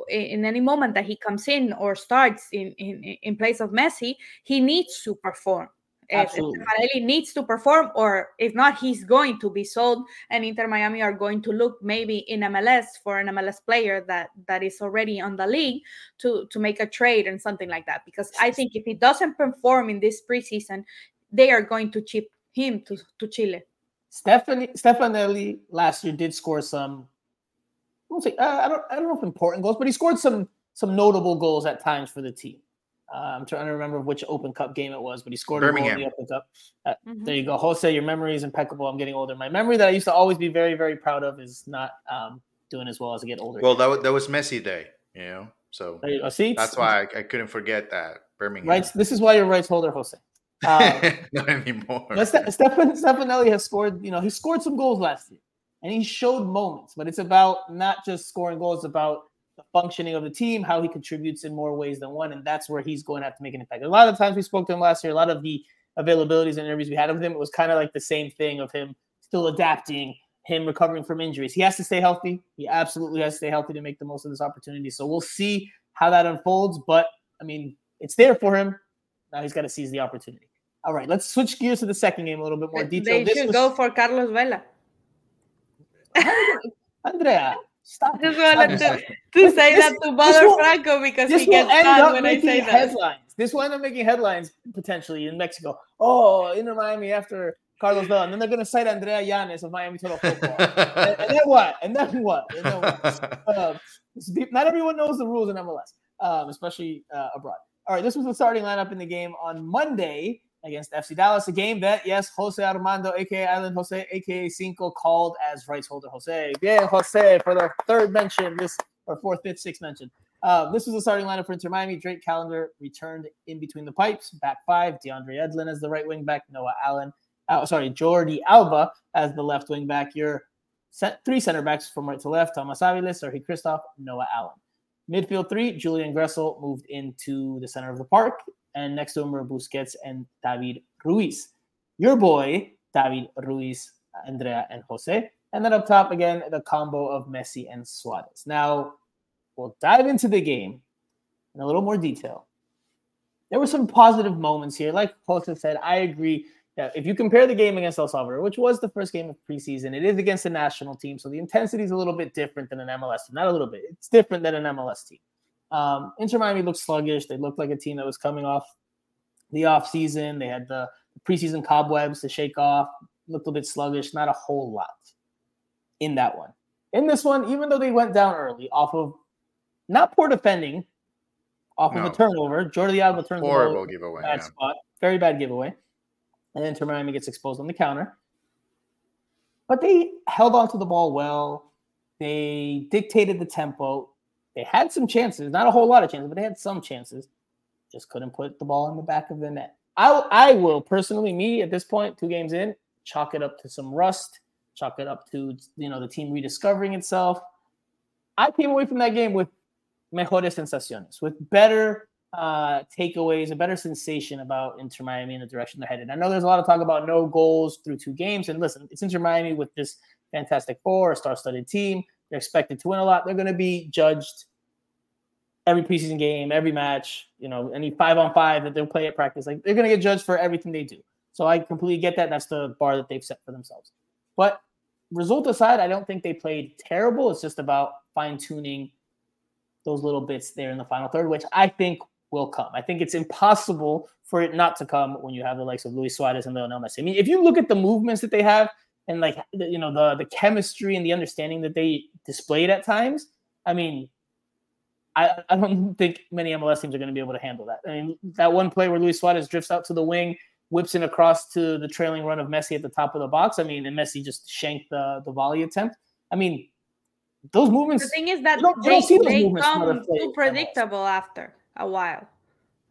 in any moment that he comes in or starts in, in, in place of Messi, he needs to perform. Absolutely. Stefanelli needs to perform, or if not, he's going to be sold, and Inter Miami are going to look maybe in M L S for an M L S player that, that is already on the league to, to make a trade and something like that. Because I think if he doesn't perform in this preseason, they are going to chip him to, to Chile. Stefanelli, Stefanelli last year did score some, I don't, say, uh, I, don't, I don't know if important goals, but he scored some some notable goals at times for the team. Uh, I'm trying to remember which Open Cup game it was, but he scored Birmingham. a goal in the Open Cup. Uh, mm-hmm. There you go. Jose, your memory is impeccable. I'm getting older. My memory that I used to always be very, very proud of is not um, doing as well as I get older. Well, that was, that was Messi Day, you know? So there you go. See? That's why I, I couldn't forget that. Birmingham. Rights, this is why you're rights holder, Jose. Um, not anymore. Stefan, Stefanelli has scored, you know, he scored some goals last year, and he showed moments, but it's about not just scoring goals, it's about the functioning of the team, how he contributes in more ways than one, and that's where he's going to have to make an impact. A lot of times we spoke to him last year, a lot of the availabilities and interviews we had with him, it was kind of like the same thing of him still adapting, him recovering from injuries. He has to stay healthy. He absolutely has to stay healthy to make the most of this opportunity. So we'll see how that unfolds, but, I mean, it's there for him. Now he's got to seize the opportunity. All right, let's switch gears to the second game a little bit more detail. They this should was... go for Carlos Vela. Andrea. Stop just wanted to, to say this, that to bother will, Franco because he gets mad when I say headlines. that. This will end up making headlines potentially in Mexico. Oh, Inter Miami after Carlos Vela. And then they're going to cite Andrea Yanez of Miami Total Football. and, and then what? And then what? And then what? uh, not everyone knows the rules in M L S, um, especially uh, abroad. All right, this was the starting lineup in the game on Monday against F C Dallas, a game that, yes, Jose Armando, a k a. Island Jose, a k a. Cinco, called as rights holder Jose. Bien, Jose, for the third mention, this or fourth, fifth, sixth mention. Uh, this was the starting lineup for Inter Miami. Drake Callender returned in between the pipes, back five. DeAndre Yedlin as the right wing back. Noah Allen, uh, sorry, Jordi Alba as the left wing back. Your set, three center backs from right to left, Thomas Aviles, Sergio Christoph, Noah Allen. Midfield three, Julian Gressel moved into the center of the park. And next to him were Busquets and David Ruiz. Your boy, David Ruiz, Andrea, and Jose. And then up top, again, the combo of Messi and Suarez. Now, we'll dive into the game in a little more detail. There were some positive moments here. Like Jose said, I agree that if you compare the game against El Salvador, which was the first game of preseason, it is against the national team, so the intensity is a little bit different than an M L S team. Not a little bit. It's different than an M L S team. Um, Inter Miami looked sluggish. They looked like a team that was coming off the offseason. They had the preseason cobwebs to shake off. Looked a bit sluggish. Not a whole lot in that one. In this one, even though they went down early off of not poor defending, off no. of a turnover, Jordi Alba turns over. Horrible giveaway. Bad yeah. spot. Very bad giveaway. And Inter Miami gets exposed on the counter. But they held on to the ball well. They dictated the tempo. They had some chances, not a whole lot of chances, but they had some chances. Just couldn't put the ball in the back of the net. I, I will personally, me at this point, two games in, chalk it up to some rust, chalk it up to, you know, the team rediscovering itself. I came away from that game with mejores sensaciones, with better uh, takeaways, a better sensation about Inter Miami and the direction they're headed. I know there's a lot of talk about no goals through two games, and listen, it's Inter Miami with this Fantastic Four, a star-studded team. They're expected to win a lot. They're going to be judged every preseason game, every match, you know, any five-on-five that they'll play at practice. Like, they're going to get judged for everything they do. So I completely get that. That's the bar that they've set for themselves. But result aside, I don't think they played terrible. It's just about fine-tuning those little bits there in the final third, which I think will come. I think it's impossible for it not to come when you have the likes of Luis Suarez and Lionel Messi. I mean, if you look at the movements that they have and, like, you know, the, the chemistry and the understanding that they displayed at times, I mean – I, I don't think many M L S teams are going to be able to handle that. I mean, that one play where Luis Suarez drifts out to the wing, whips it across to the trailing run of Messi at the top of the box. I mean, and Messi just shanked the, the volley attempt. I mean, those movements. The thing is that they, they, they come too predictable after a while.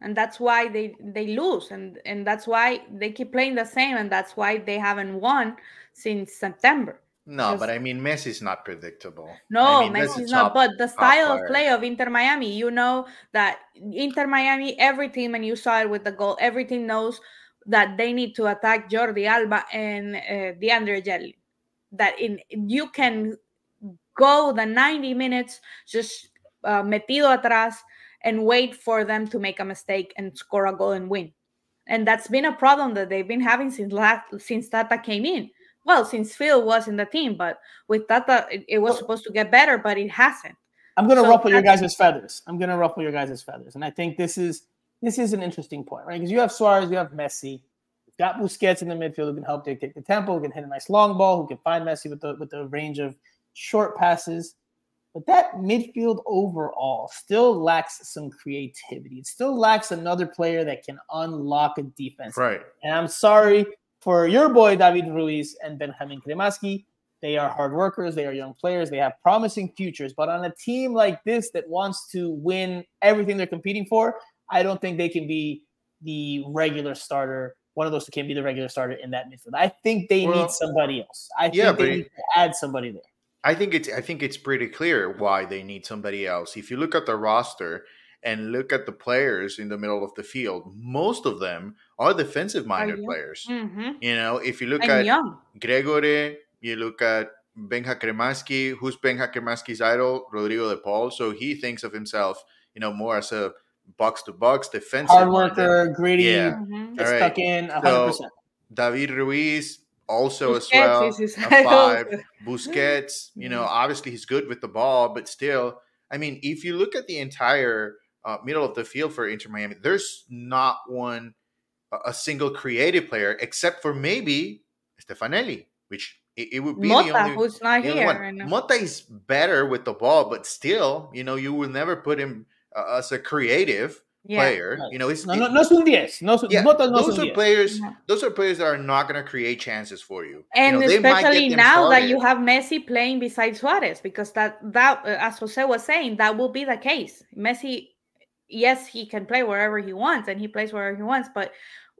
And that's why they, they lose. And, and that's why they keep playing the same. And that's why they haven't won since September. No, but I mean, Messi's not predictable. No, I mean, Messi's not. But the style of play of Inter Miami, you know that Inter Miami, every team, and you saw it with the goal, every team knows that they need to attack Jordi Alba and uh, DeAndre Yedlin. That in you can go the ninety minutes just uh, metido atrás and wait for them to make a mistake and score a goal and win. And that's been a problem that they've been having since last, since Tata came in. Well, since Phil was in the team, but with Tata, it, it was supposed to get better, but it hasn't. I'm going to so ruffle Tata- your guys' feathers. I'm going to ruffle your guys' feathers. And I think this is this is an interesting point, right? Because you have Suarez, you have Messi. You've got Busquets in the midfield who can help dictate the tempo, who can hit a nice long ball, who can find Messi with the, with the range of short passes. But that midfield overall still lacks some creativity. It still lacks another player that can unlock a defense. Right. And I'm sorry for your boy, David Ruiz and Benjamin Cremaschi. They are hard workers. They are young players. They have promising futures. But on a team like this that wants to win everything they're competing for, I don't think they can be the regular starter. One of those that can be the regular starter in that midfield. I think they well, need somebody else. I yeah, think they need to add somebody there. I think it's I think it's pretty clear why they need somebody else. If you look at the roster and look at the players in the middle of the field, most of them are defensive-minded players. Mm-hmm. You know, if you look and at young. Gregory, you look at Benja Cremaschi. Who's Benja Cremaschi's idol? Rodrigo De Paul. So he thinks of himself, you know, more as a box-to-box defensive. Hard worker, gritty, yeah. mm-hmm. Right. Stuck in one hundred percent. So David Ruiz, also Busquets as well, a five. Busquets, you know, obviously he's good with the ball, but still, I mean, if you look at the entire uh, middle of the field for Inter Miami, there's not one, a single creative player, except for maybe Stefanelli, which it, it would be Mota, the only, who's not the only here one. Right now. Mota is better with the ball, but still, you know, you will never put him uh, as a creative yeah. player. Right. You know, it's, no, no, no, son diez. No, yeah, Mota, no those son are players. No. Those are players that are not going to create chances for you, and you know, especially now started. That you have Messi playing beside Suarez, because that that uh, as Jose was saying, that will be the case. Messi. Yes, he can play wherever he wants, and he plays wherever he wants. But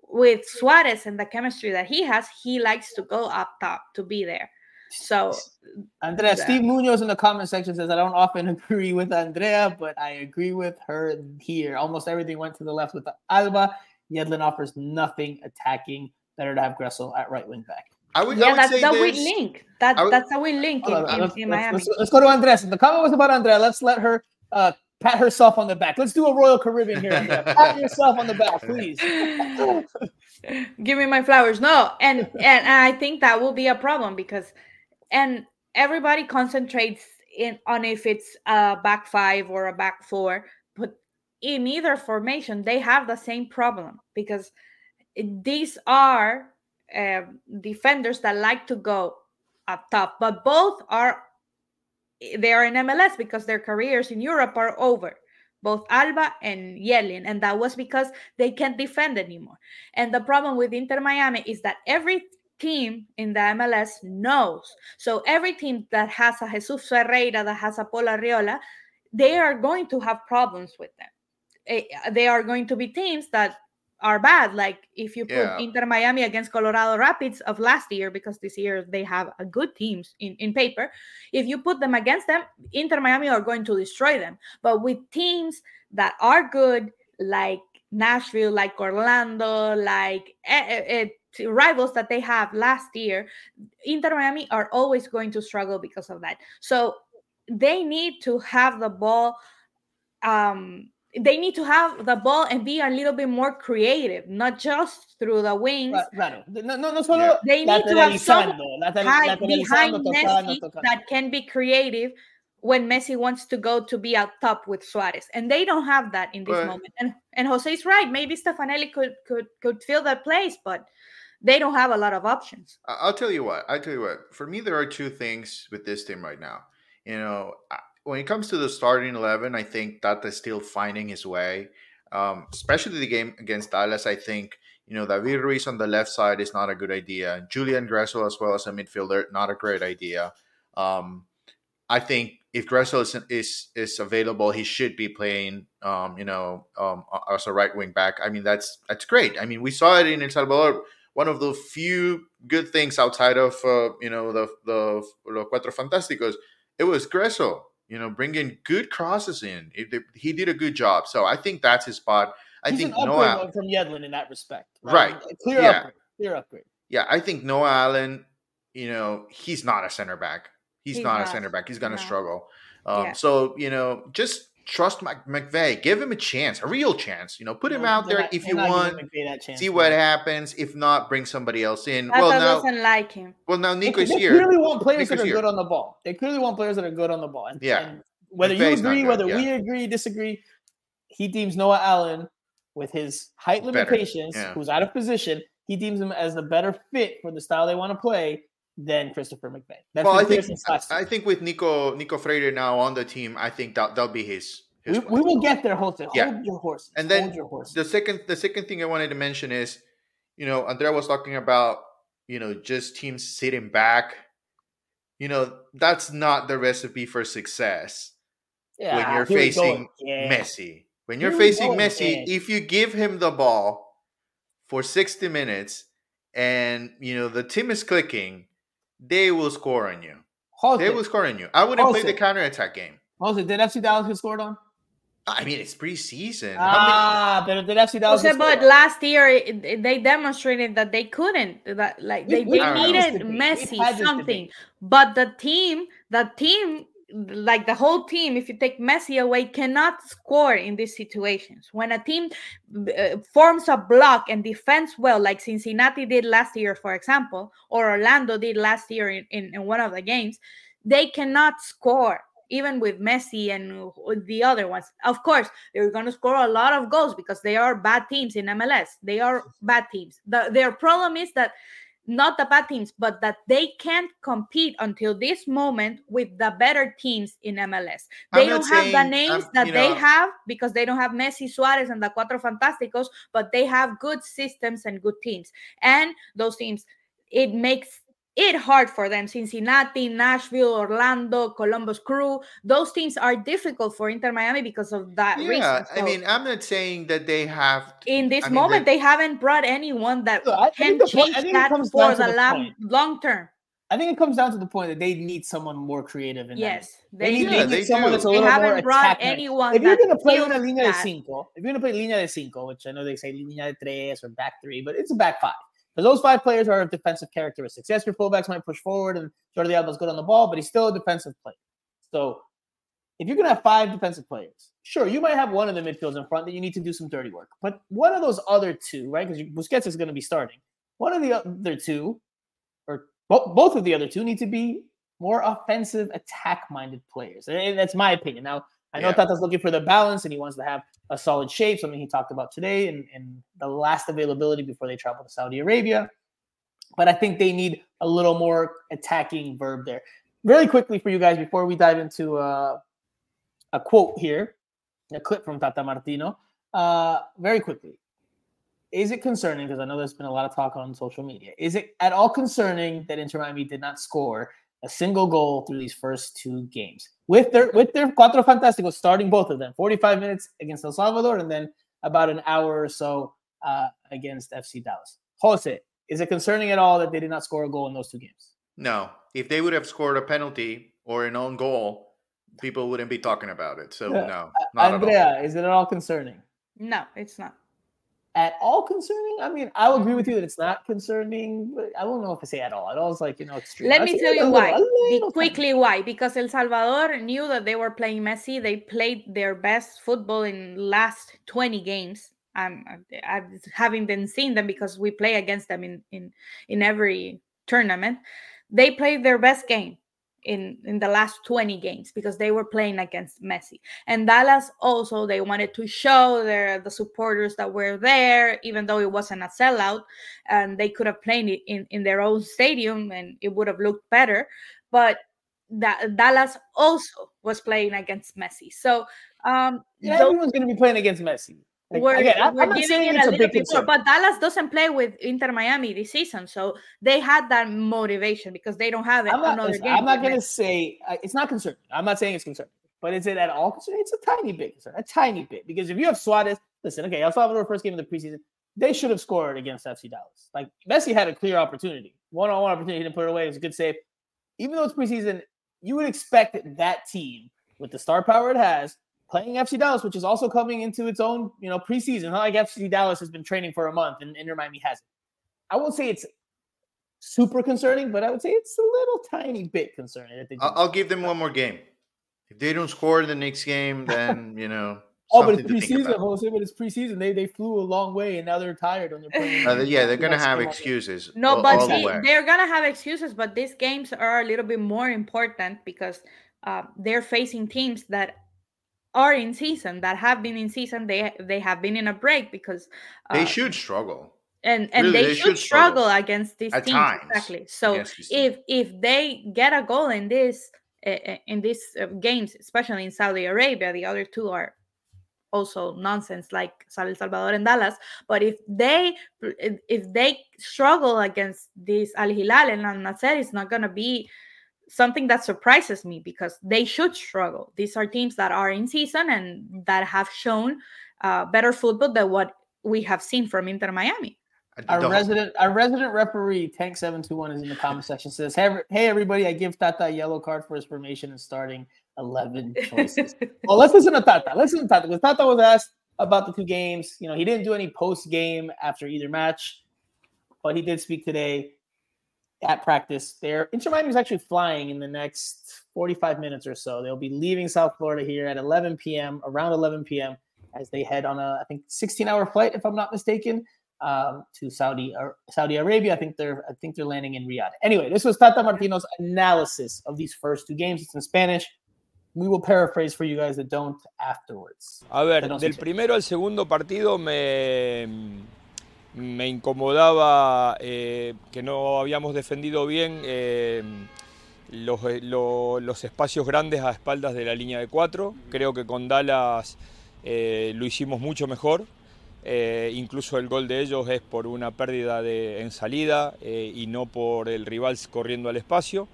with Suarez and the chemistry that he has, he likes to go up top to be there. So, Andrea, yeah. Steve Munoz in the comment section says, I don't often agree with Andrea, but I agree with her here. Almost everything went to the left with the Alba. Yedlin offers nothing attacking. Better to have Gressel at right wing back. I would, yeah, I would that's say the win link. That, would, that's the win link in, on, in, let's, in let's, Miami. Let's, let's go to Andrea. The comment was about Andrea. Let's let her... Uh, pat herself on the back. Let's do a Royal Caribbean here. Pat yourself on the back, please. Give me my flowers. No, and, and and I think that will be a problem because, and everybody concentrates in on if it's a back five or a back four, but in either formation they have the same problem because these are uh, defenders that like to go up top, but both are. They are in M L S because their careers in Europe are over, both Alba and Yedlin, and that was because they can't defend anymore. And the problem with Inter Miami is that every team in the M L S knows. So every team that has a Jesus Ferreira, that has a Paul Arriola, they are going to have problems with them. They are going to be teams that are bad. Like if you put yeah. Inter Miami against Colorado Rapids of last year, because this year they have a good teams in, in paper. If you put them against them, Inter Miami are going to destroy them. But with teams that are good, like Nashville, like Orlando, like uh, uh, rivals that they have last year, Inter Miami are always going to struggle because of that. So they need to have the ball um They need to have the ball and be a little bit more creative, not just through the wings. Claro. No, no, no solo. Yeah. They need to have someone behind Messi that can be creative when Messi wants to go to be out top with Suarez. And they don't have that in this but, moment. And and Jose's right. Maybe Stefanelli could, could, could fill that place, but they don't have a lot of options. I'll tell you what. I'll tell you what. For me, there are two things with this team right now. You know, I, when it comes to the starting eleven, I think Tata is still finding his way, um, especially the game against Dallas. I think, you know, David Ruiz on the left side is not a good idea. Julian Gressel as well as a midfielder, not a great idea. Um, I think if Gressel is, is is available, he should be playing, um, you know, um, as a right wing back. I mean, that's that's great. I mean, we saw it in El Salvador. One of the few good things outside of, uh, you know, the the Los Cuatro Fantásticos, it was Gressel, you know, bringing good crosses in. It, it, he did a good job. So I think that's his spot. I He's think an Noah upgrade from Yedlin in that respect. Right. right. Clear yeah. upgrade. Clear upgrade. Yeah, I think Noah Allen, you know, he's not a center back. He's he not has. a center back. He's going to no. struggle. Um, yeah. So, you know, just trust Mc- McVay. Give him a chance, a real chance. You know, put him no, out there not, if you want. Chance, see what man. happens. If not, bring somebody else in. Tata well, now, doesn't like him. Well, now Nico's here. They clearly want players Nico's that are here. good on the ball. They clearly want players that are good on the ball. And, yeah. and whether McVay's you agree, whether yeah. we agree, disagree, he deems Noah Allen, with his height limitations, yeah. who's out of position, he deems him as the better fit for the style they want to play than Christopher McVay. That's well, I think I think with Nico Nico Freire now on the team, I think that that'll be his. his we, we will get there, Jose. Yeah. Hold your horses. And then Hold your horses. the second the second thing I wanted to mention is, you know, Andrea was talking about, you know, just teams sitting back. You know, that's not the recipe for success. Yeah, when you're facing yeah. Messi, when you're here facing Messi, if you give him the ball for sixty minutes and you know the team is clicking, they will score on you. Jose. They will score on you. I wouldn't Jose. play the counterattack game. Jose, did F C Dallas get scored on? I mean, it's preseason. Ah, many... but did F C Dallas Jose, get scored But on? last year, it, it, they demonstrated that they couldn't. That like They, it, they it needed Messi, something. But the team, the team, like the whole team, if you take Messi away, cannot score in these situations. When a team uh, forms a block and defends well, like Cincinnati did last year, for example, or Orlando did last year in, in, in one of the games, they cannot score, even with Messi and the other ones. Of course, they're going to score a lot of goals because they are bad teams in M L S. They are bad teams. The, their problem is that not the bad teams, but that they can't compete until this moment with the better teams in M L S. They don't have the names that they have because they don't have Messi, Suarez, and the Cuatro Fantásticos, but they have good systems and good teams. And those teams, it makes it hard for them. Cincinnati, Nashville, Orlando, Columbus Crew, those teams are difficult for Inter Miami because of that yeah, reason. So I mean, I'm not saying that they have... To, in this I moment, mean, they, they haven't brought anyone that I can change point, that for the, the long, long term. I think it comes down to the point that they need someone more creative. In yes, that. They, they need, yeah, they need someone do. that's a little more attacking. They haven't brought anyone If you're going to play una línea de cinco, if you're going to play línea de cinco, which I know they say línea de tres or back three, but it's a back five. Because those five players are of defensive characteristics. Yes, your fullbacks might push forward, and Jordi Alba is good on the ball, but he's still a defensive player. So if you're going to have five defensive players, sure, you might have one of the midfielders in front that you need to do some dirty work. But one of those other two, right, because Busquets is going to be starting, one of the other two, or bo- both of the other two, need to be more offensive, attack-minded players. And that's my opinion. Now, I know yeah. Tata's looking for the balance, and he wants to have a solid shape, something he talked about today and, and the last availability before they travel to Saudi Arabia. But I think they need a little more attacking verb there. Really quickly for you guys, before we dive into uh, a quote here, a clip from Tata Martino, uh, very quickly, is it concerning, because I know there's been a lot of talk on social media, is it at all concerning that Inter Miami did not score a single goal through these first two games? With their with their Cuatro Fantásticos starting both of them, forty-five minutes against El Salvador and then about an hour or so uh, against F C Dallas. Jose, is it concerning at all that they did not score a goal in those two games? No. If they would have scored a penalty or an own goal, people wouldn't be talking about it. So, no. Not Andrea, is it at all concerning? No, it's not. At all concerning? I mean, I'll agree with you that it's not concerning, but I don't know if I say at all. At all is like, you know, extreme. Let me tell you why. Quickly why. Because El Salvador knew that they were playing Messi. They played their best football in last twenty games. Um, I haven't been seeing them because we play against them in, in, in every tournament. They played their best game in, in the last twenty games because they were playing against Messi. And Dallas also, they wanted to show their the supporters that were there, even though it wasn't a sellout, and they could have played it in, in their own stadium and it would have looked better. But da- Dallas also was playing against Messi. So um, yeah, everyone's going to be playing against Messi. Like, we're again, I'm we're not saying it's a, a big concern. But Dallas doesn't play with Inter Miami this season, so they had that motivation because they don't have it. I'm not, not going to say uh, it's not concerning. I'm not saying it's concerning, but is it at all concerning? It's a tiny bit concerning, a tiny bit. Because if you have Suarez, listen, okay, El Salvador first game of the preseason, they should have scored against F C Dallas. Like Messi had a clear opportunity, one-on-one opportunity, he didn't put it away. It was a good save. Even though it's preseason, you would expect that team with the star power it has, playing F C Dallas, which is also coming into its own, you know, preseason. Not like F C Dallas has been training for a month and Inter Miami hasn't. I won't say it's super concerning, but I would say it's a little tiny bit concerning. I'll, I'll give them one more game. If they don't score in the next game, then, you know. Oh, but it's preseason, Jose. But it's preseason. They they flew a long way, and now they're tired. When they're uh, yeah, they're gonna have excuses. No, all, but all see, the they're gonna have excuses. But these games are a little bit more important because uh, they're facing teams that are in season, that have been in season. They they have been in a break because uh, they should struggle, and and really, they, they should, should struggle, struggle against these teams times, exactly. So if teams. if they get a goal in this uh, in these uh, games, especially in Saudi Arabia, the other two are also nonsense, like El Salvador and Dallas. But if they if they struggle against this Al Hilal and Al Nassr, it's not going to be something that surprises me because they should struggle. These are teams that are in season and that have shown uh, better football than what we have seen from Inter Miami. Our resident our resident referee, Tank seven two one, is in the comment section. Says, hey, hey, everybody, I give Tata a yellow card for his formation and starting eleven choices. Well, let's listen to Tata. Let's listen to Tata, because Tata was asked about the two games. You know, he didn't do any post-game after either match, but he did speak today at practice there. Inter Miami is actually flying in the next forty-five minutes or so. They'll be leaving South Florida here at eleven p.m., around eleven p.m., as they head on a, I think, sixteen-hour flight, if I'm not mistaken, um, to Saudi or Saudi Arabia. I think they're I think they're landing in Riyadh. Anyway, this was Tata Martino's analysis of these first two games. It's in Spanish. We will paraphrase for you guys that don't afterwards. A ver, del change. Primero al segundo partido me, me incomodaba eh, que no habíamos defendido bien eh, los, lo, los espacios grandes a espaldas de la línea de cuatro. Creo que con Dallas eh, lo hicimos mucho mejor. Eh, incluso el gol de ellos es por una pérdida de, en salida eh, y no por el rival corriendo al espacio.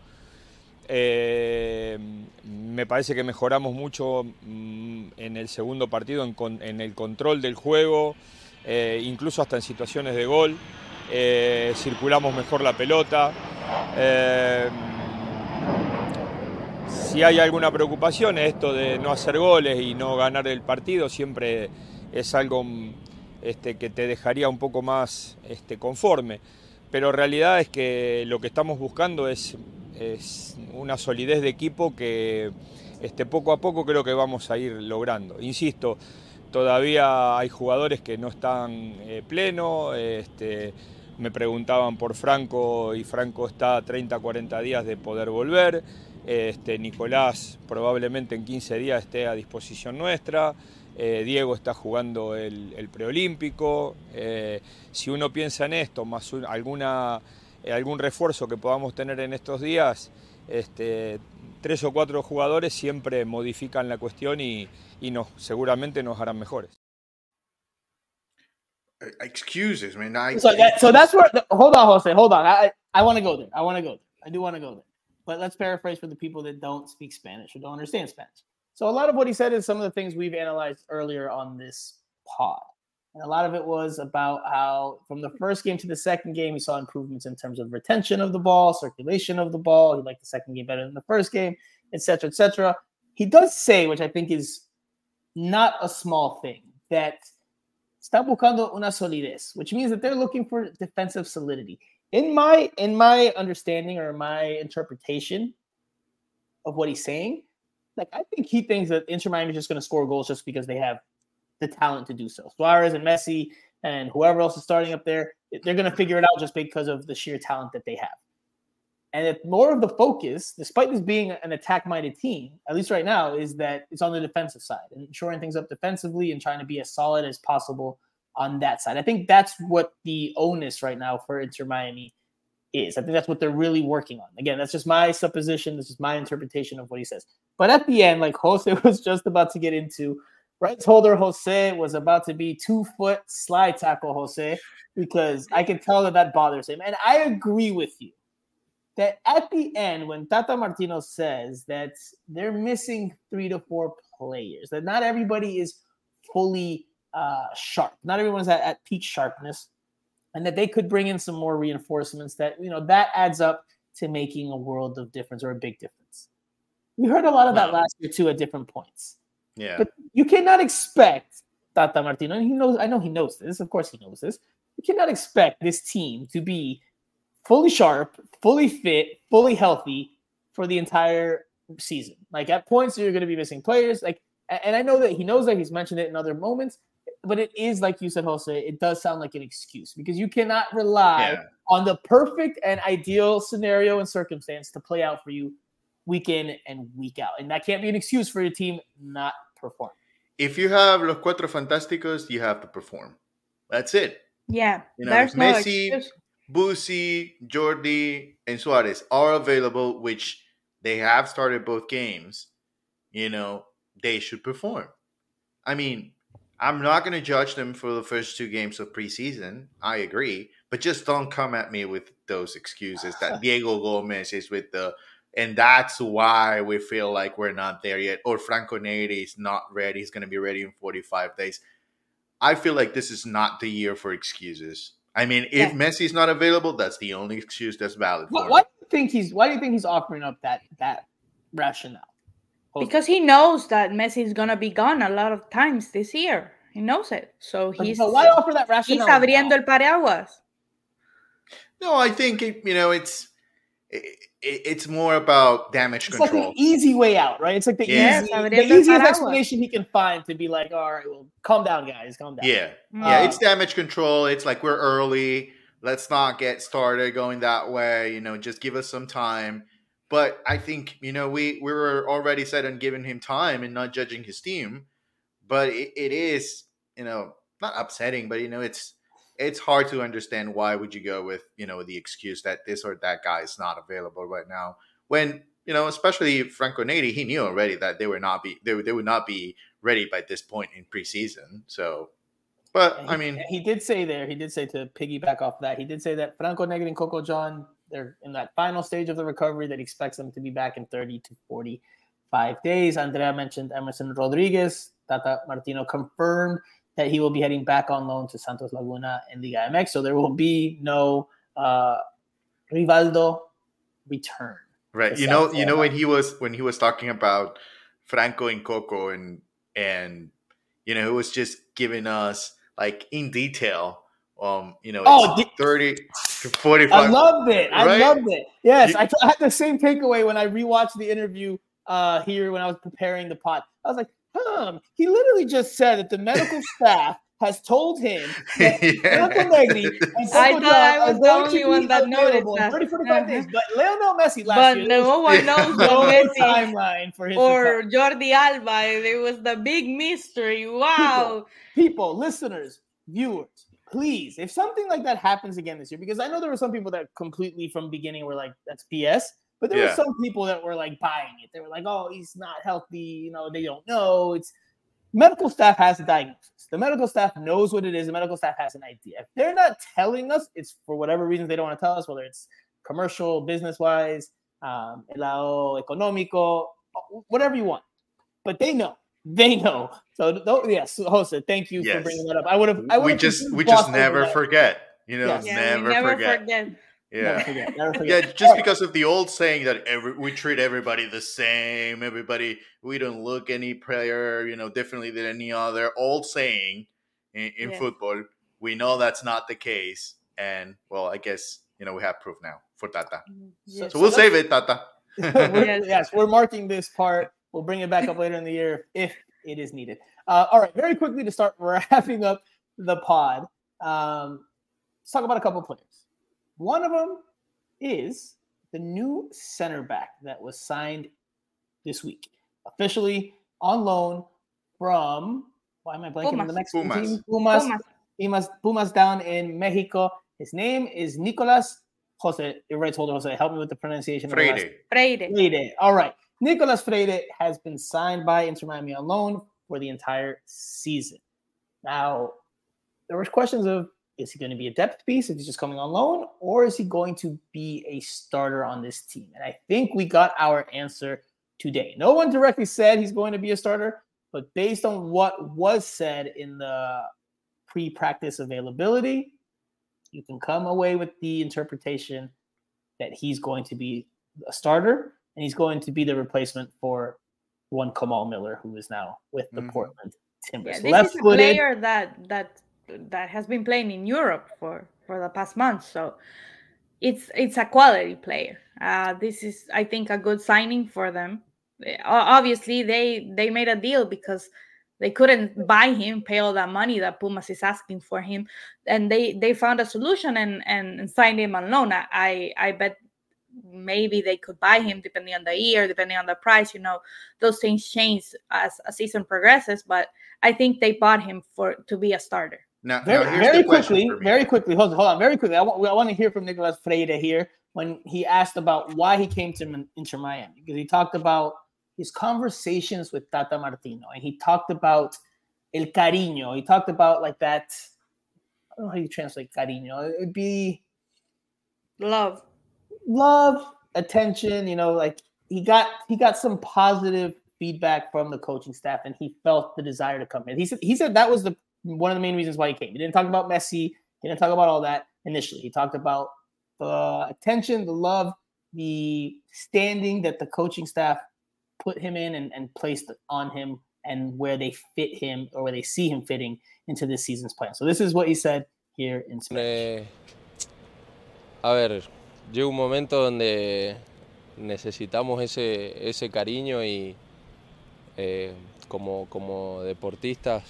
Eh, me parece que mejoramos mucho mm, en el segundo partido en, con, en el control del juego, eh, incluso hasta en situaciones de gol, eh, circulamos mejor la pelota. Eh, si hay alguna preocupación, esto de no hacer goles y no ganar el partido siempre es algo este, que te dejaría un poco más este, conforme, pero en realidad es que lo que estamos buscando es es una solidez de equipo que este, poco a poco creo que vamos a ir logrando. Insisto, todavía hay jugadores que no están eh, pleno, este, me preguntaban por Franco y Franco está a treinta, cuarenta días de poder volver, este, Nicolás probablemente en quince días esté a disposición nuestra, eh, Diego está jugando el, el preolímpico, eh, si uno piensa en esto, más un, alguna... algún refuerzo que podamos tener en estos días, este, tres o cuatro jugadores siempre modifican la cuestión y, y nos, seguramente nos harán mejores. Excuses, man. I, so, that, so that's where, the, hold on, Jose, hold on. I, I want to go there. I want to go there. I do want to go there. But let's paraphrase for the people that don't speak Spanish or don't understand Spanish. So a lot of what he said is some of the things we've analyzed earlier on this pod. And a lot of it was about how from the first game to the second game, we saw improvements in terms of retention of the ball, circulation of the ball. He liked the second game better than the first game, et cetera, et cetera. He does say, which I think is not a small thing, that está buscando una solidez, which means that they're looking for defensive solidity. In my, in my understanding or my interpretation of what he's saying, like I think he thinks that Inter Miami is just going to score goals just because they have the talent to do so. Suarez and Messi and whoever else is starting up there, they're going to figure it out just because of the sheer talent that they have. And if more of the focus, despite this being an attack-minded team, at least right now, is that it's on the defensive side and shoring things up defensively and trying to be as solid as possible on that side. I think that's what the onus right now for Inter Miami is. I think that's what they're really working on. Again, that's just my supposition. This is my interpretation of what he says. But at the end, like Jose was just about to get into, rights holder Jose was about to be two-foot slide tackle Jose, because I can tell that that bothers him. And I agree with you that at the end, when Tata Martino says that they're missing three to four players, that not everybody is fully uh, sharp, not everyone's at, at peak sharpness, and that they could bring in some more reinforcements, that, you know, that adds up to making a world of difference or a big difference. We heard a lot of that last year too at different points. Yeah, but you cannot expect Tata Martino, and he knows. I know he knows this. Of course, he knows this. You cannot expect this team to be fully sharp, fully fit, fully healthy for the entire season. Like at points, you're going to be missing players. Like, and I know that he knows that. He's mentioned it in other moments, but it is, like you said, Jose. It does sound like an excuse, because you cannot rely yeah. on the perfect and ideal scenario and circumstance to play out for you week in and week out, and that can't be an excuse for your team not perform. If you have Los Cuatro Fantásticos, you have to perform. That's it. Yeah. You know, there's Messi, no Busi, Jordi, and Suarez are available, which they have started both games, you know, they should perform. I mean, I'm not going to judge them for the first two games of preseason. I agree. But just don't come at me with those excuses that Diego Gomez is with the And that's why we feel like we're not there yet. Or Franco Neri is not ready. He's going to be ready in forty-five days. I feel like this is not the year for excuses. I mean, if yeah. Messi's not available, that's the only excuse that's valid. Well, for why him. do you think he's? Why do you think he's offering up that that rationale? Hold because on. He knows that Messi is going to be gone a lot of times this year. He knows it. So he's. So why offer that rationale? He's abriendo now? El paraguas. No, I think it, you know it's. It, It's more about damage it's control. It's like an easy way out, right? It's like the, yeah. easy, the easiest explanation he can find to be like, all right, well, calm down, guys, calm down. Yeah, mm-hmm. yeah. It's damage control. It's like, we're early. Let's not get started going that way. You know, just give us some time. But I think, you know, we, we were already set on giving him time and not judging his team. But it, it is, you know, not upsetting, but, you know, it's, It's hard to understand why would you go with, you know, the excuse that this or that guy is not available right now, when, you know, especially Franco Neri, he knew already that they were not be they, they would not be ready by this point in preseason. So, but he, I mean, he did say there, he did say to piggyback off that, he did say that Franco Neri and Coco John, they're in that final stage of the recovery that expects them to be back in thirty to forty-five days. Andrea mentioned Emerson Rodriguez. Tata Martino confirmed that he will be heading back on loan to Santos Laguna in Liga M X. So there will be no uh, Rivaldo return. Right. You know, you know when he was when he was talking about Franco and Coco and and you know, it was just giving us like in detail um, you know, it's oh, thirty to forty-five. I loved it. I right? loved it. Yes, you, I, t- I had the same takeaway when I rewatched the interview uh, here when I was preparing the pod. I was like, Um, he literally just said that the medical staff has told him that yeah. Franco Negri and Coco John are going to be available in thirty to forty-five days. But Lionel Messi last but year. But no one knows the Messi timeline for his or Jordi Alba. It was the big mystery. Wow. People, people, listeners, viewers, please, if something like that happens again this year, because I know there were some people that completely from the beginning were like, that's B S. But there yeah. were some people that were like buying it. They were like, oh, he's not healthy. You know, they don't know. It's medical staff has a diagnosis. The medical staff knows what it is. The medical staff has an idea. If they're not telling us, it's for whatever reasons they don't want to tell us, whether it's commercial, business-wise, um, el lado económico, whatever you want. But they know. They know. So, th- yes, Jose, thank you yes. for bringing that up. I would have. I we just we just never forget. You know, yes. yeah, never, never forget. forget. Yeah, never forget, never forget. yeah. Just because of the old saying that every we treat everybody the same, everybody we don't look any player, you know, differently than any other. Old saying in, in yeah. football, we know that's not the case, and well, I guess you know we have proof now for Tata. Yes. So, so we'll save it, Tata. we're, yes, we're marking this part. We'll bring it back up later in the year if it is needed. Uh, all right, very quickly to start wrapping up the pod. Um, let's talk about a couple of players. One of them is the new center back that was signed this week, officially on loan from, why am I blanking Pumas. on the Mexican Pumas. team? Pumas, Pumas. Pumas down in Mexico. His name is Nicolas Jose, I told Jose, help me with the pronunciation. Freire. Of Freire. Freire. All right. Nicolas Freire has been signed by Inter Miami on loan for the entire season. Now, there were questions of, is he going to be a depth piece if he's just coming on loan, or is he going to be a starter on this team? And I think we got our answer today. No one directly said he's going to be a starter, but based on what was said in the pre-practice availability, you can come away with the interpretation that he's going to be a starter and he's going to be the replacement for Juan Kamal Miller, who is now with the mm. Portland Timbers. Yeah, this Left-footed. is a player that that that has been playing in Europe for, for the past month. So it's it's a quality player. Uh, this is, I think, a good signing for them. Obviously, they, they made a deal because they couldn't buy him, pay all that money that Pumas is asking for him. And they, they found a solution and, and, and signed him on loan. I, I bet maybe they could buy him depending on the year, depending on the price. You know, those things change as a season progresses. But I think they bought him for to be a starter. Now, very, now here's very the quickly, very quickly, hold on, hold on, very quickly. I want, I want to hear from Nicolas Freire here when he asked about why he came to Inter Miami, because he talked about his conversations with Tata Martino and he talked about el cariño. He talked about like that. I don't know how you translate cariño. It would be love, love, attention. You know, like he got he got some positive feedback from the coaching staff, and he felt the desire to come in. He said he said that was the one of the main reasons why he came. He didn't talk about Messi. He didn't talk about all that initially. He talked about the attention, the love, the standing that the coaching staff put him in and, and placed on him, and where they fit him or where they see him fitting into this season's plan. So this is what he said here in Spanish. Eh, a ver, llega un momento donde necesitamos ese ese cariño y eh, como como deportistas.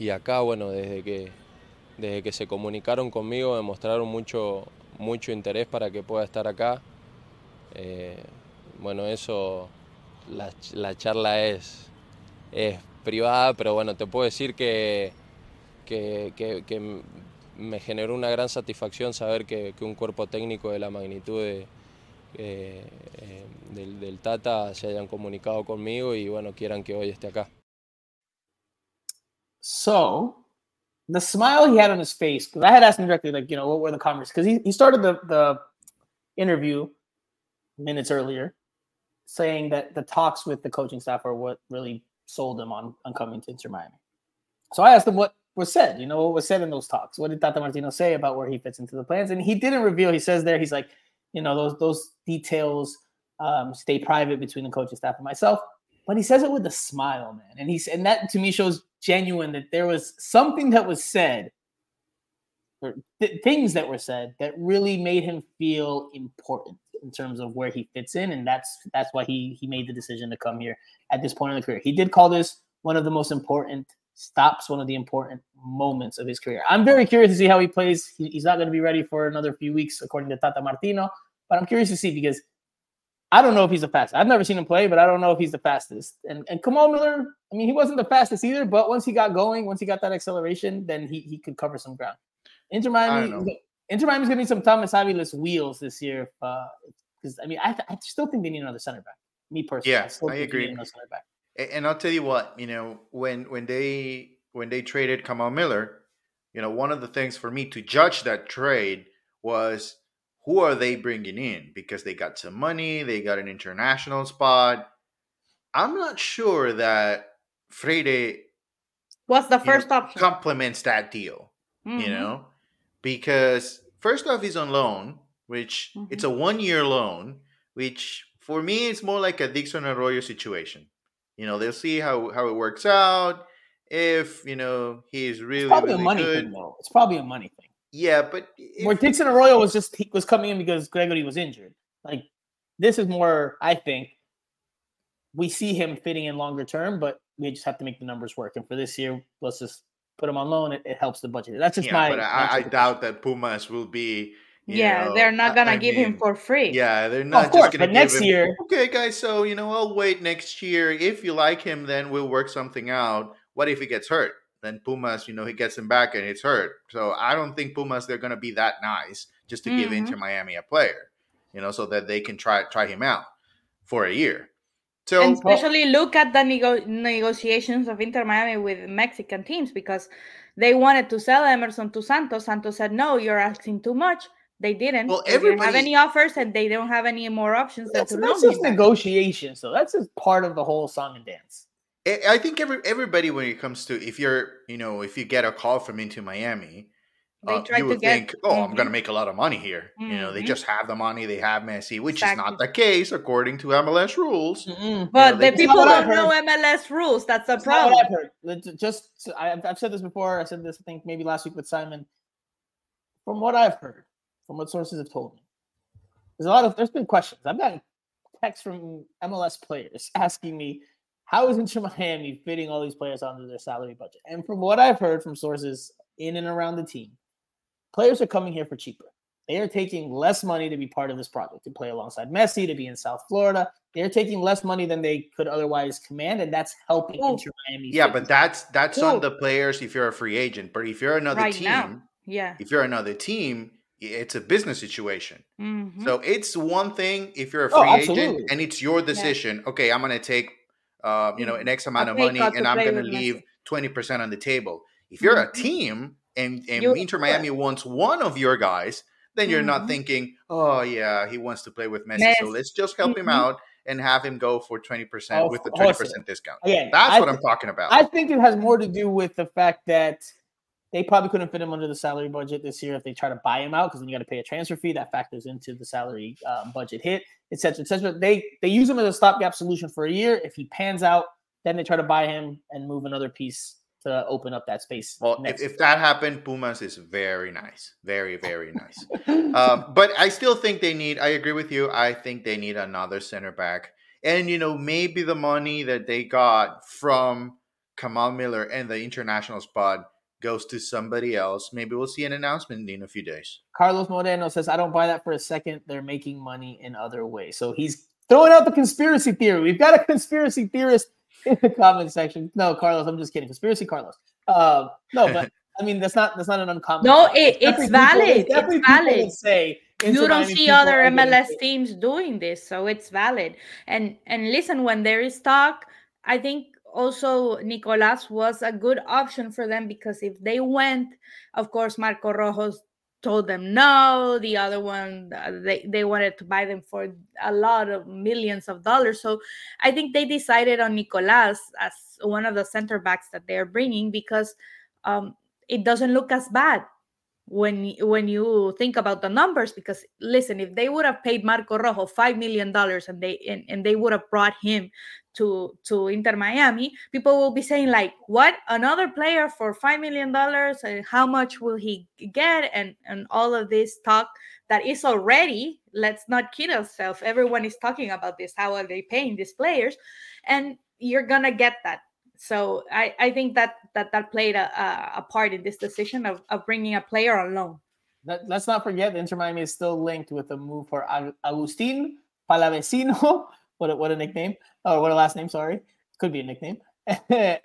Y acá, bueno, desde que, desde que se comunicaron conmigo, demostraron mucho, mucho interés para que pueda estar acá. Eh, bueno, eso, la, la charla es, es privada, pero bueno, te puedo decir que, que, que, que me generó una gran satisfacción saber que, que un cuerpo técnico de la magnitud de, eh, eh, del, del Tata se hayan comunicado conmigo y bueno, quieran que hoy esté acá. So the smile he had on his face, because I had asked him directly, like, you know, what were the conversations? Because he, he started the, the interview minutes earlier saying that the talks with the coaching staff are what really sold him on, on coming to Inter Miami. So I asked him what was said, you know, what was said in those talks. What did Tata Martino say about where he fits into the plans? And he didn't reveal. He says there, he's like, you know, those, those details um, stay private between the coaching staff and myself. But he says it with a smile, man. And he's, and that to me shows genuine that there was something that was said, or th- things that were said that really made him feel important in terms of where he fits in. And that's that's why he he made the decision to come here at this point in the career. He did call this one of the most important stops, one of the important moments of his career. I'm very curious to see how he plays. He, he's not going to be ready for another few weeks, according to Tata Martino. But I'm curious to see because I don't know if he's the fastest. I've never seen him play, but I don't know if he's the fastest. And and Kamal Miller, I mean, he wasn't the fastest either, but once he got going, once he got that acceleration, then he, he could cover some ground. Inter Miami, Inter Miami's going to need some Thomas Aviles wheels this year. Because, uh, I mean, I, I still think they need another center back. Me personally. Yes, yeah, I, I agree. Center back. And I'll tell you what, you know, when, when, they, when they traded Kamal Miller, you know, one of the things for me to judge that trade was, who are they bringing in? Because they got some money, they got an international spot. I'm not sure that Freire was the first know, option. Complements that deal, mm-hmm. you know, because first off, he's on loan, which mm-hmm. it's a one-year loan, which for me it's more like a Dixon Arroyo situation. You know, they'll see how, how it works out. If you know he's really, it's probably really a money good. thing, though. It's probably a money thing. Yeah, but if, where Dixon Arroyo was just he was coming in because Gregory was injured. Like this is more, I think, we see him fitting in longer term, but we just have to make the numbers work. And for this year, let's just put him on loan. It, it helps the budget. That's just yeah, my. But I, I doubt that Pumas will be. You yeah, know, they're not gonna I give mean, him for free. Yeah, they're not. Of course, just gonna but next him, year. Okay, guys. So you know, I'll wait next year. If you like him, then we'll work something out. What if he gets hurt? Then Pumas, you know, he gets him back and it's hurt. So I don't think Pumas, they're going to be that nice just to mm-hmm. give Inter Miami a player, you know, so that they can try try him out for a year. So, and especially look at the nego- negotiations of Inter Miami with Mexican teams, because they wanted to sell Emerson to Santos. Santos said, no, you're asking too much. They didn't. Well, they didn't have any offers, and they don't have any more options. That's, than to that's just negotiations, so that's just part of the whole song and dance. I think every everybody, when it comes to, if you're, you know, if you get a call from Inter Miami, they uh, try you would to get, think, oh, mm-hmm. I'm going to make a lot of money here. Mm-hmm. You know, they just have the money, they have Messi, which exactly. is not the case according to M L S rules. Mm-hmm. But you know, the people don't know M L S rules. That's the problem. Not what I've heard. Just, I've, I've said this before. I said this, I think, maybe last week with Simon. From what I've heard, from what sources have told me, there's a lot of, there's been questions. I've gotten texts from M L S players asking me, how is Inter Miami fitting all these players onto their salary budget? And from what I've heard from sources in and around the team, players are coming here for cheaper. They are taking less money to be part of this project, to play alongside Messi, to be in South Florida. They're taking less money than they could otherwise command, and that's helping oh. Inter Miami. Yeah, but that's that's cool. on the players if you're a free agent. But if you're another right team, now. yeah, if you're another team, it's a business situation. Mm-hmm. So it's one thing if you're a free oh, agent and it's your decision. Yeah. Okay, I'm going to take Uh, you know, an X amount of money, and I'm going to leave twenty percent on the table. If you're mm-hmm. a team and, and Inter Miami wants one of your guys, then you're mm-hmm. not thinking, oh, yeah, he wants to play with Messi, Messi. so let's just help mm-hmm. him out and have him go for twenty percent oh, with a twenty percent awesome. discount. Yeah, That's I what th- I'm talking about. I think it has more to do with the fact that they probably couldn't fit him under the salary budget this year if they try to buy him out, because then you got to pay a transfer fee. That factors into the salary um, budget hit, et cetera, et cetera. They, they use him as a stopgap solution for a year. If he pans out, then they try to buy him and move another piece to open up that space. Well, if, if that happened, Pumas is very nice. Very, very nice. um, but I still think they need – I agree with you. I think they need another center back. And, you know, maybe the money that they got from Kamal Miller and the international spot goes to somebody else. Maybe we'll see an announcement in a few days. Carlos Moreno says, I don't buy that for a second. They're making money in other ways. So he's throwing out the conspiracy theory. We've got a conspiracy theorist in the comment section. No, Carlos, I'm just kidding. Conspiracy Carlos. Uh, no, but I mean, that's not that's not an uncommon. No, it, it's people, valid. It's valid. Say, you don't see other M L S teams doing this, so it's valid. And and listen, when there is talk, I think also, Nicolas was a good option for them, because if they went, of course, Marco Rojas told them no. The other one, uh, they, they wanted to buy them for a lot of millions of dollars. So I think they decided on Nicolas as one of the center backs that they are bringing, because um, it doesn't look as bad when, when you think about the numbers. Because, listen, if they would have paid Marco Rojas five million dollars and they and, and they would have brought him to to Inter Miami, people will be saying, like, what, another player for five million dollars, and how much will he get, and and all of this talk that is already, let's not kid ourselves, everyone is talking about this, how are they paying these players, and you're gonna get that. So I I think that that that played a a part in this decision of, of bringing a player on loan. Let, let's not forget Inter Miami is still linked with a move for Agustin Palavecino. What a, what a nickname, or what a last name, sorry. Could be a nickname.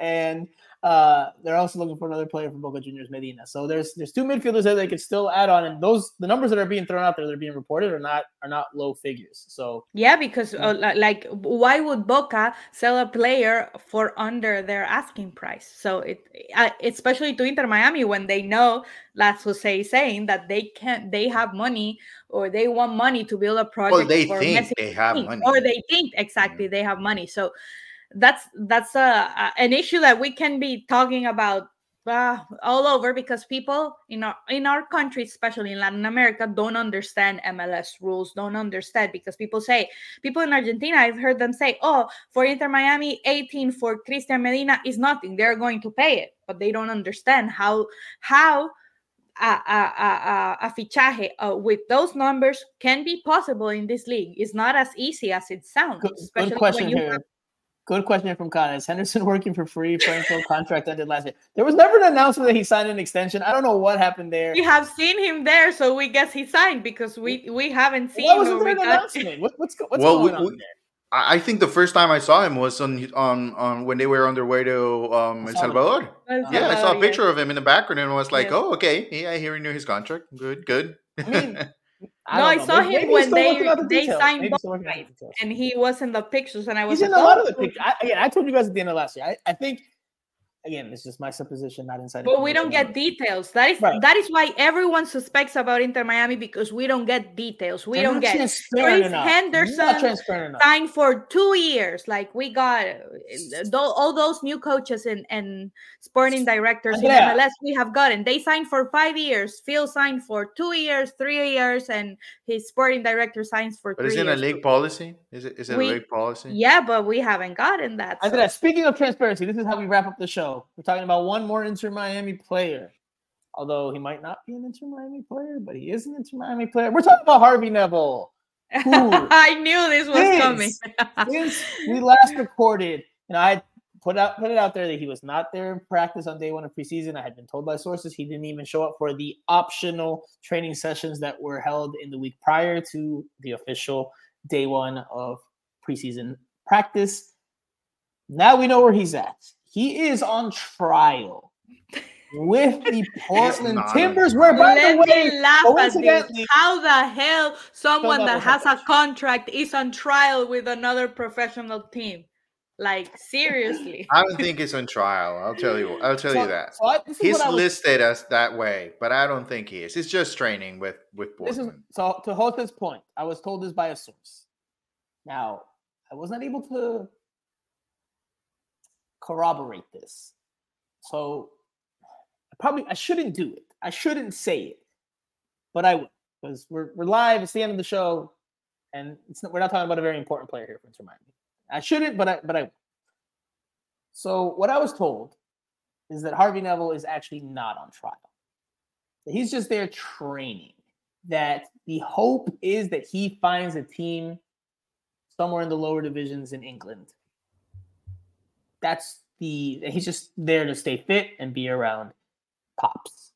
and uh, they're also looking for another player from Boca Juniors Medina. So there's there's two midfielders that they could still add on. And those the numbers that are being thrown out there, that are being reported, are not are not low figures. So yeah, because uh, like, why would Boca sell a player for under their asking price? So it uh, especially to Inter Miami, when they know, that's Jose saying that they can't, they have money, or they want money to build a project. Or well, they for think Messi they have team. money. Or they think, exactly, mm-hmm. they have money. So that's that's a, a an issue that we can be talking about uh, all over, because people in our in our country, especially in Latin America, don't understand M L S rules, don't understand, because people say, people in Argentina, I've heard them say, oh, for Inter Miami, eighteen for Christian Medina is nothing. They're going to pay it. But they don't understand how how A, a, a, a fichaje uh, with those numbers can be possible in this league. It's not as easy as it sounds. Good, especially good question when you here. Have... Good question here from Khan. Is Henderson working for free? Franco contract ended last year. There was never an announcement that he signed an extension. I don't know what happened there. We have seen him there, so we guess he signed, because we, we haven't seen. Why wasn't there an got... announcement? What, what's what's well, going we, on we, there? I think the first time I saw him was on on, on when they were on their way to um, El Salvador. El Salvador. Yeah, I saw a picture yeah. of him in the background and I was like, yeah. oh, okay. Yeah, I hear he knew his contract. Good, good. I mean, I no, I know. saw maybe, him maybe when they the they details. signed both rights, and he was in the pictures. And I was He's like, in a oh, lot of the pictures. I, again, I told you guys at the end of last year. I, I think, again, it's just my supposition, not inside. But we don't get details. That is right. that is why everyone suspects about Inter Miami, because we don't get details. We They're don't get Chris Henderson signed for two years. Like we got all those new coaches and, and sporting directors yeah. in M L S. We have gotten. They signed for five years. Phil signed for two years, three years, and his sporting director signs for. But three is it years. a league policy? Is it is it we, a league policy? Yeah, but we haven't gotten that. So. Andrea, speaking of transparency, this is how we wrap up the show. We're talking about one more Inter Miami player, although he might not be an Inter Miami player, but he is an Inter Miami player. We're talking about Harvey Neville. I knew this was since, coming. Since we last recorded, you know, I put out put it out there that he was not there in practice on day one of preseason. I had been told by sources he didn't even show up for the optional training sessions that were held in the week prior to the official day one of preseason practice. Now we know where he's at. He is on trial with the Portland Timbers. Where, by Let the way, laugh at this. How the hell someone that has a contract is on trial with another professional team? Like, seriously. I don't think he's on trial. I'll tell you. I'll tell so, you that. So I, he's was, listed as that way, but I don't think he is. He's just training with with Portland. This is, so to Jose's point, I was told this by a source. Now, I was not able to corroborate this, so I probably I shouldn't do it. I shouldn't say it, but I will, because we're we're live. It's the end of the show, and it's not, we're not talking about a very important player here for Inter Miami. I shouldn't, but I but I will. So what I was told is that Harvey Neville is actually not on trial. That he's just there training. That the hope is that he finds a team somewhere in the lower divisions in England. That's the, he's just there to stay fit and be around Pops.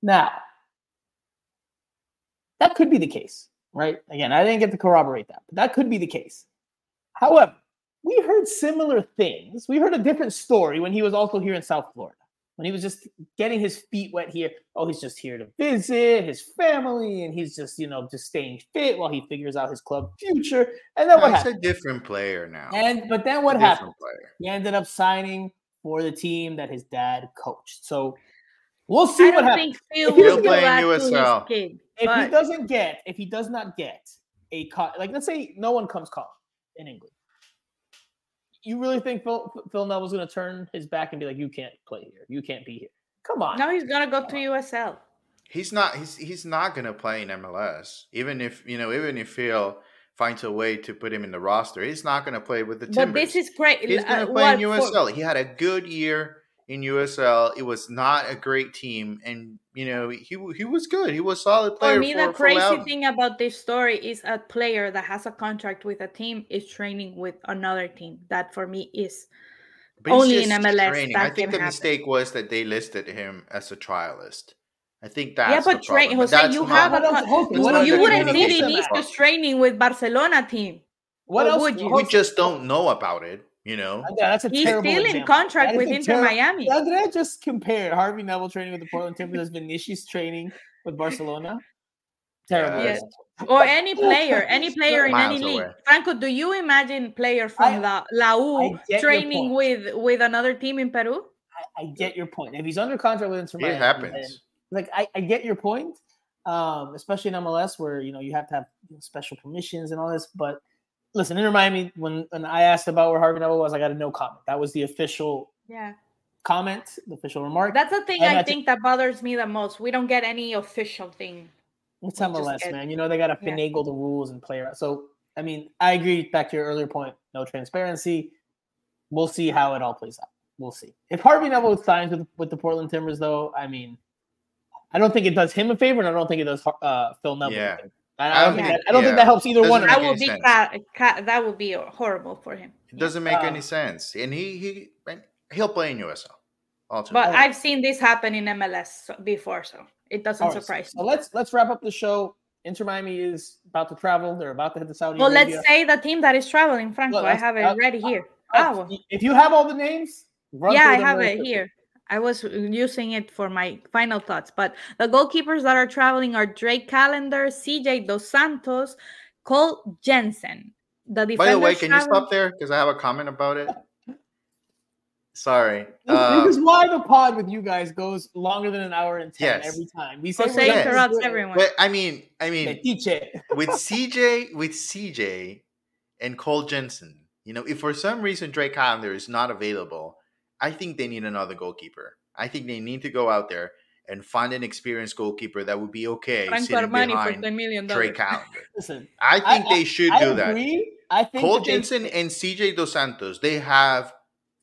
Now, that could be the case, right? Again, I didn't get to corroborate that, but that could be the case. However, we heard similar things. We heard a different story when he was also here in South Florida, when he was just getting his feet wet here. Oh, he's just here to visit his family, and he's just, you know, just staying fit while he figures out his club future. And then no, what happened? He's a different player now. And But then what happened? Player. He ended up signing for the team that his dad coached. So we'll see what happens. I don't think Phil will play in U S L. Kid, if he doesn't get, if he does not get a call, like let's say no one comes calling in England. You really think Phil, Phil Neville's going to turn his back and be like, you can't play here. You can't be here. Come on. No, he's going to go to U S L. He's not he's he's not going to play in M L S. Even if, you know, even if Phil finds a way to put him in the roster, he's not going to play with the Timbers. But this is crazy. He's going to play uh, what, in U S L. For- he had a good year in U S L. It was not a great team. And, you know, he he was good. He was a solid player. For me, for, the crazy thing about this story is a player that has a contract with a team is training with another team. That, for me, is but only in M L S. Training. I think the happen. mistake was that they listed him as a trialist. I think that's yeah, but the tra- Jose, but you have a con- well, you wouldn't see Vinicius training with Barcelona team. What else would you? We just don't know about it. You know, yeah, that's a he's still in example. contract that with Inter ter- Miami. Did I just compare Harvey Neville training with the Portland Timbers as Vinicius training with Barcelona? Terrible. Yeah. Or any player, any player in any league. Away. Franco, do you imagine player from I, La U training with, with another team in Peru? I, I get your point. If he's under contract with Inter Miami, it happens. Like I, I get your point, um, especially in M L S where you know you have to have special permissions and all this, but. Listen, Inter Miami, when, when I asked about where Harvey Neville was, I got a no comment. That was the official yeah. comment, the official remark. That's the thing and I that's think a- that bothers me the most. We don't get any official thing. It's M L S, get- man. You know, they got to finagle yeah. the rules and play around. So, I mean, I agree back to your earlier point. No transparency. We'll see how it all plays out. We'll see. If Harvey Neville signs with, with the Portland Timbers, though, I mean, I don't think it does him a favor, and I don't think it does uh, Phil Neville yeah. a favor. I don't, yeah. think, that, I don't yeah. think that helps either one. That would be ca- ca- that would be horrible for him. It doesn't make uh, any sense, and he he he'll play in U S L. Ultimately. But I've seen this happen in M L S before, so it doesn't right, surprise so me. Let's let's wrap up the show. Inter Miami is about to travel. They're about to head to Saudi Arabia. Well, let's say the team that is traveling, Franco. Well, I have it ready here. Oh. If you have all the names, run yeah, I have it here. I was using it for my final thoughts. But the goalkeepers that are traveling are Drake Callender, C J Dos Santos, Cole Jensen. The By the way, can traveling- you stop there? Because I have a comment about it. Sorry. This, um, this is why the pod with you guys goes longer than an hour and ten yes. every time. We say Jose yes. interrupts everyone. But I mean, I mean, with C J, with C J, and Cole Jensen. You know, if for some reason Drake Callender is not available, I think they need another goalkeeper. I think they need to go out there and find an experienced goalkeeper that would be okay Frank sitting Armani behind for ten million dollars. Drake Callender. Listen, I think I, they should I, do I that. Agree. I think Cole Jensen they- and C J Dos Santos, they have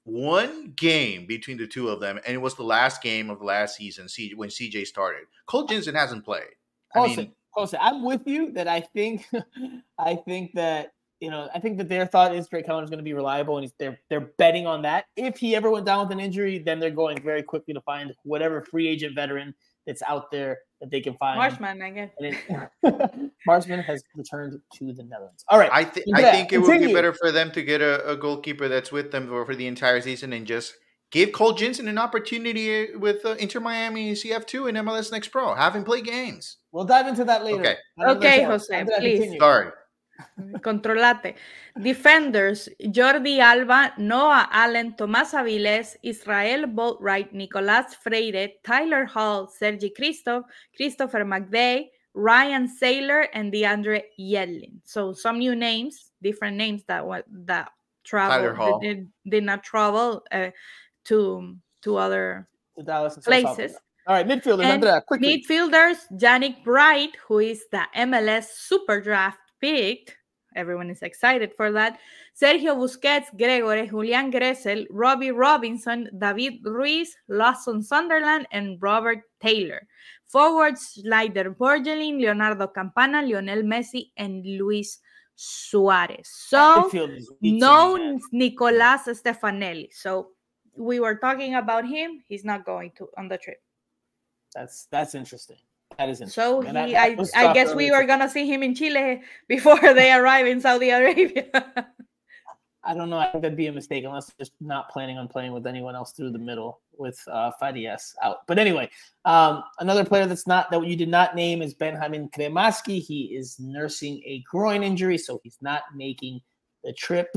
one game between the two of them, and it was the last game of the last season when C J started. Cole Jensen hasn't played. Colson, I mean, Colson, I'm with you that I think, I think that you know, I think that their thought is Drake Callender is going to be reliable, and he's, they're they're betting on that. If he ever went down with an injury, then they're going very quickly to find whatever free agent veteran that's out there that they can find. Marshman, I guess. It, Marshman has returned to the Netherlands. All right. I, th- yeah, I think it continue. would be better for them to get a, a goalkeeper that's with them for, for the entire season and just give Cole Jensen an opportunity with uh, Inter Miami C F two and M L S Next Pro. Have him play games. We'll dive into that later. Okay, okay Jose, please. Continue. Sorry. Controlate. Defenders, Jordi Alba, Noah Allen, Thomas Aviles, Israel Boatwright, Nicolas Freire, Tyler Hall, Sergi Christoph, Christopher McVay, Ryan Saylor, and DeAndre Yedlin. So some new names, different names that that travel did, did not travel uh, to to other to Dallas and places. All right, midfielders, and Andrea, quickly. Midfielders, Yannick Bright, who is the M L S Super Draft picked. Everyone is excited for that. Sergio Busquets, Gregory, Julian Gressel, Robbie Robinson, David Ruiz, Lawson Sunderland, and Robert Taylor. Forwards, Slider Borgelin, Leonardo Campana, Lionel Messi, and Luis Suarez. So, no Nicola Stefanelli. So, we were talking about him. He's not going to on the trip. That's that's interesting. That is interesting. So he, I, I, I guess we were going to see him in Chile before they arrive in Saudi Arabia. I don't know. I think that'd be a mistake unless they're just not planning on playing with anyone else through the middle with uh, Farias out. But anyway, um, another player that's not that you did not name is Benjamin Cremaschi. He is nursing a groin injury, so he's not making the trip.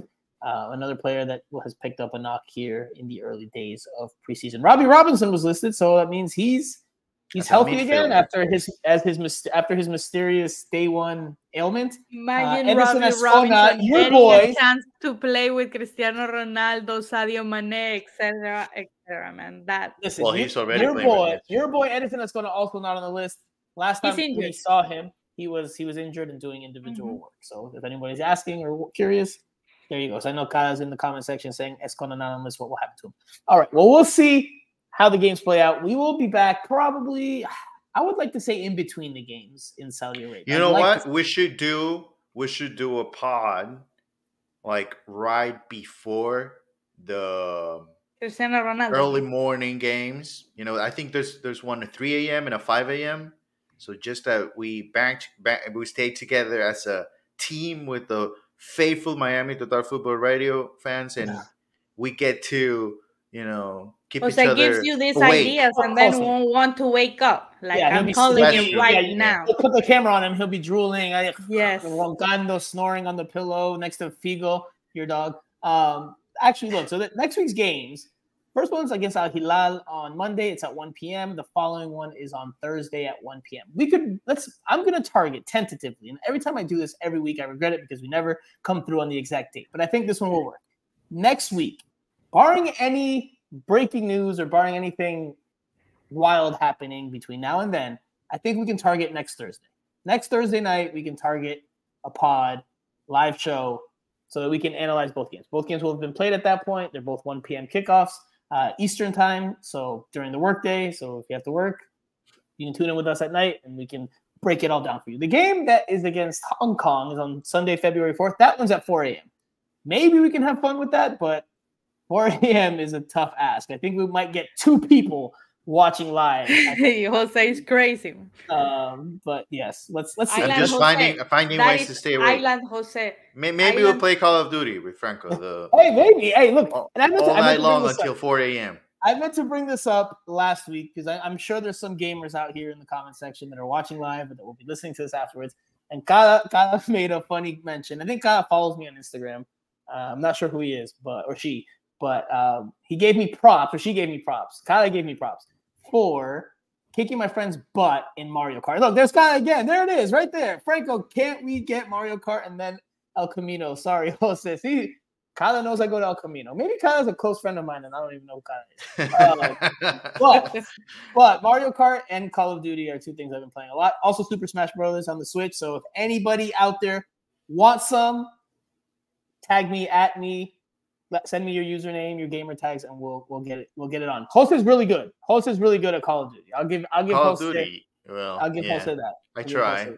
Uh, another player that has picked up a knock here in the early days of preseason. Robbie Robinson was listed, so that means he's He's That's healthy again after his as his after his mysterious day one ailment. Imagine uh, Robbie Escona, Robinson your boy, a chance to play with Cristiano Ronaldo, Sadio Mané, et cetera, et cetera. Man, that listen, well, he's already your boy, your boy Edison Escona going to also not on the list. Last time we saw him, he was he was injured and doing individual mm-hmm. work. So if anybody's asking or curious, there you go. So I know Kyle's in the comment section saying Escona not on the list. What will happen to him? All right. Well, we'll see how the games play out. We will be back probably, I would like to say, in between the games in Saudi Arabia. You know what? We should do we should do a pod like right before the early morning games. You know, I think there's there's one at three a.m. and a five a.m. So just that we back, back we stay together as a team with the faithful Miami Total Football Radio fans, and yeah. we get to, you know, Jose gives you these awake. ideas and then awesome. won't want to wake up. Like yeah, I'm calling him right yeah, now. Put the camera on him. He'll be drooling. Yes. Roncando, snoring on the pillow next to Figo, your dog. Um, actually, look, so the next week's games, first one's against Al Hilal on Monday. It's at one p.m. The following one is on Thursday at one p.m. We could, let's, I'm going to target tentatively. And every time I do this every week, I regret it because we never come through on the exact date. But I think this one will work. Next week, barring any breaking news or barring anything wild happening between now and then, I think we can target next Thursday. Next Thursday night, we can target a pod, live show, so that we can analyze both games. Both games will have been played at that point. They're both one p.m. kickoffs, uh, Eastern time, so during the workday. So if you have to work, you can tune in with us at night, and we can break it all down for you. The game that is against Hong Kong is on Sunday, February fourth. That one's at four a.m. Maybe we can have fun with that, but four a.m. is a tough ask. I think we might get two people watching live. Jose is crazy. Um, but yes, let's let's see. I'm just Jose. finding finding that ways is, to stay away. Island Jose. Maybe Island. We'll play Call of Duty with Franco. The hey, maybe. Hey, look. All, and I meant to, all I meant night long until four a.m. I meant to bring this up last week because I'm sure there's some gamers out here in the comment section that are watching live or that will be listening to this afterwards. And Kala, Kala made a funny mention. I think Kala follows me on Instagram. Uh, I'm not sure who he is, but or she. But um, he gave me props, or she gave me props. Kala gave me props for kicking my friend's butt in Mario Kart. Look, there's Kala again. There it is, right there. Franco, can't we get Mario Kart and then El Camino? Sorry, Jose. See, Kala knows I go to El Camino. Maybe Kala's a close friend of mine, and I don't even know who Kala is. Uh, but, but Mario Kart and Call of Duty are two things I've been playing a lot. Also, Super Smash Brothers on the Switch. So if anybody out there wants some, tag me, at me. Send me your username, your gamer tags, and we'll we'll get it. We'll get it on. Jose is really good. Jose is really good at Call of Duty. I'll give I'll give Call Jose. Of Duty. Well, I'll give yeah. Jose that. I'll I try.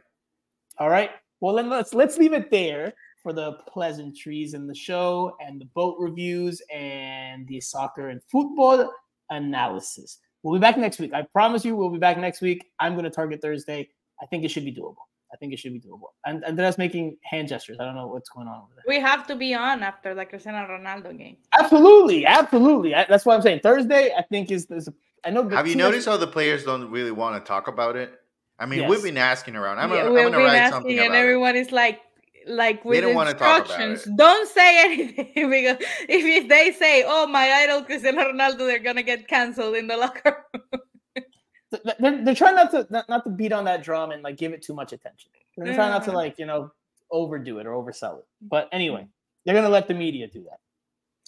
All right. Well, then let's let's leave it there for the pleasantries in the show and the boat reviews and the soccer and football analysis. We'll be back next week. I promise you, we'll be back next week. I'm going to target Thursday. I think it should be doable. I think it should be doable. And Andrea's making hand gestures. I don't know what's going on over there. We have to be on after the Cristiano Ronaldo game. Absolutely. Absolutely. I, that's what I'm saying. Thursday, I think, is, is – I know. Have you noticed how the players don't really want to talk about it? I mean, yes. We've been asking around. I'm yeah, going to write something about it. And everyone is like – like with they don't instructions, don't say anything because if, if they say, "Oh, my idol Cristiano Ronaldo," they're gonna get canceled in the locker room. They're, they're trying not to not, not to beat on that drum and like give it too much attention. They're yeah. trying not to like you know overdo it or oversell it. But anyway, they're gonna let the media do that.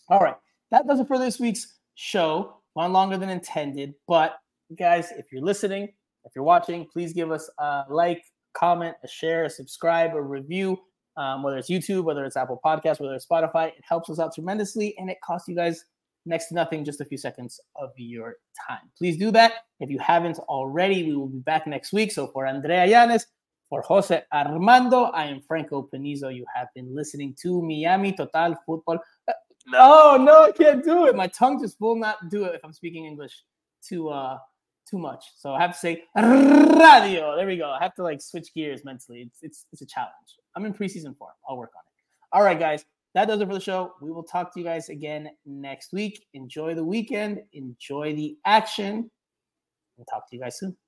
All right, that does it for this week's show. One longer than intended, but guys, if you're listening, if you're watching, please give us a like, comment, a share, a subscribe, a review. Um, whether it's YouTube, whether it's Apple Podcasts, whether it's Spotify, it helps us out tremendously, and it costs you guys next to nothing, just a few seconds of your time. Please do that. If you haven't already, we will be back next week. So for Andrea Yanez, for Jose Armando, I am Franco Panizo. You have been listening to Miami Total Football. No, no, I can't do it. My tongue just will not do it if I'm speaking English too uh, too much. So I have to say radio. There we go. I have to like switch gears mentally. It's it's it's a challenge. I'm in preseason form. I'll work on it. All right, guys. That does it for the show. We will talk to you guys again next week. Enjoy the weekend. Enjoy the action. We'll talk to you guys soon.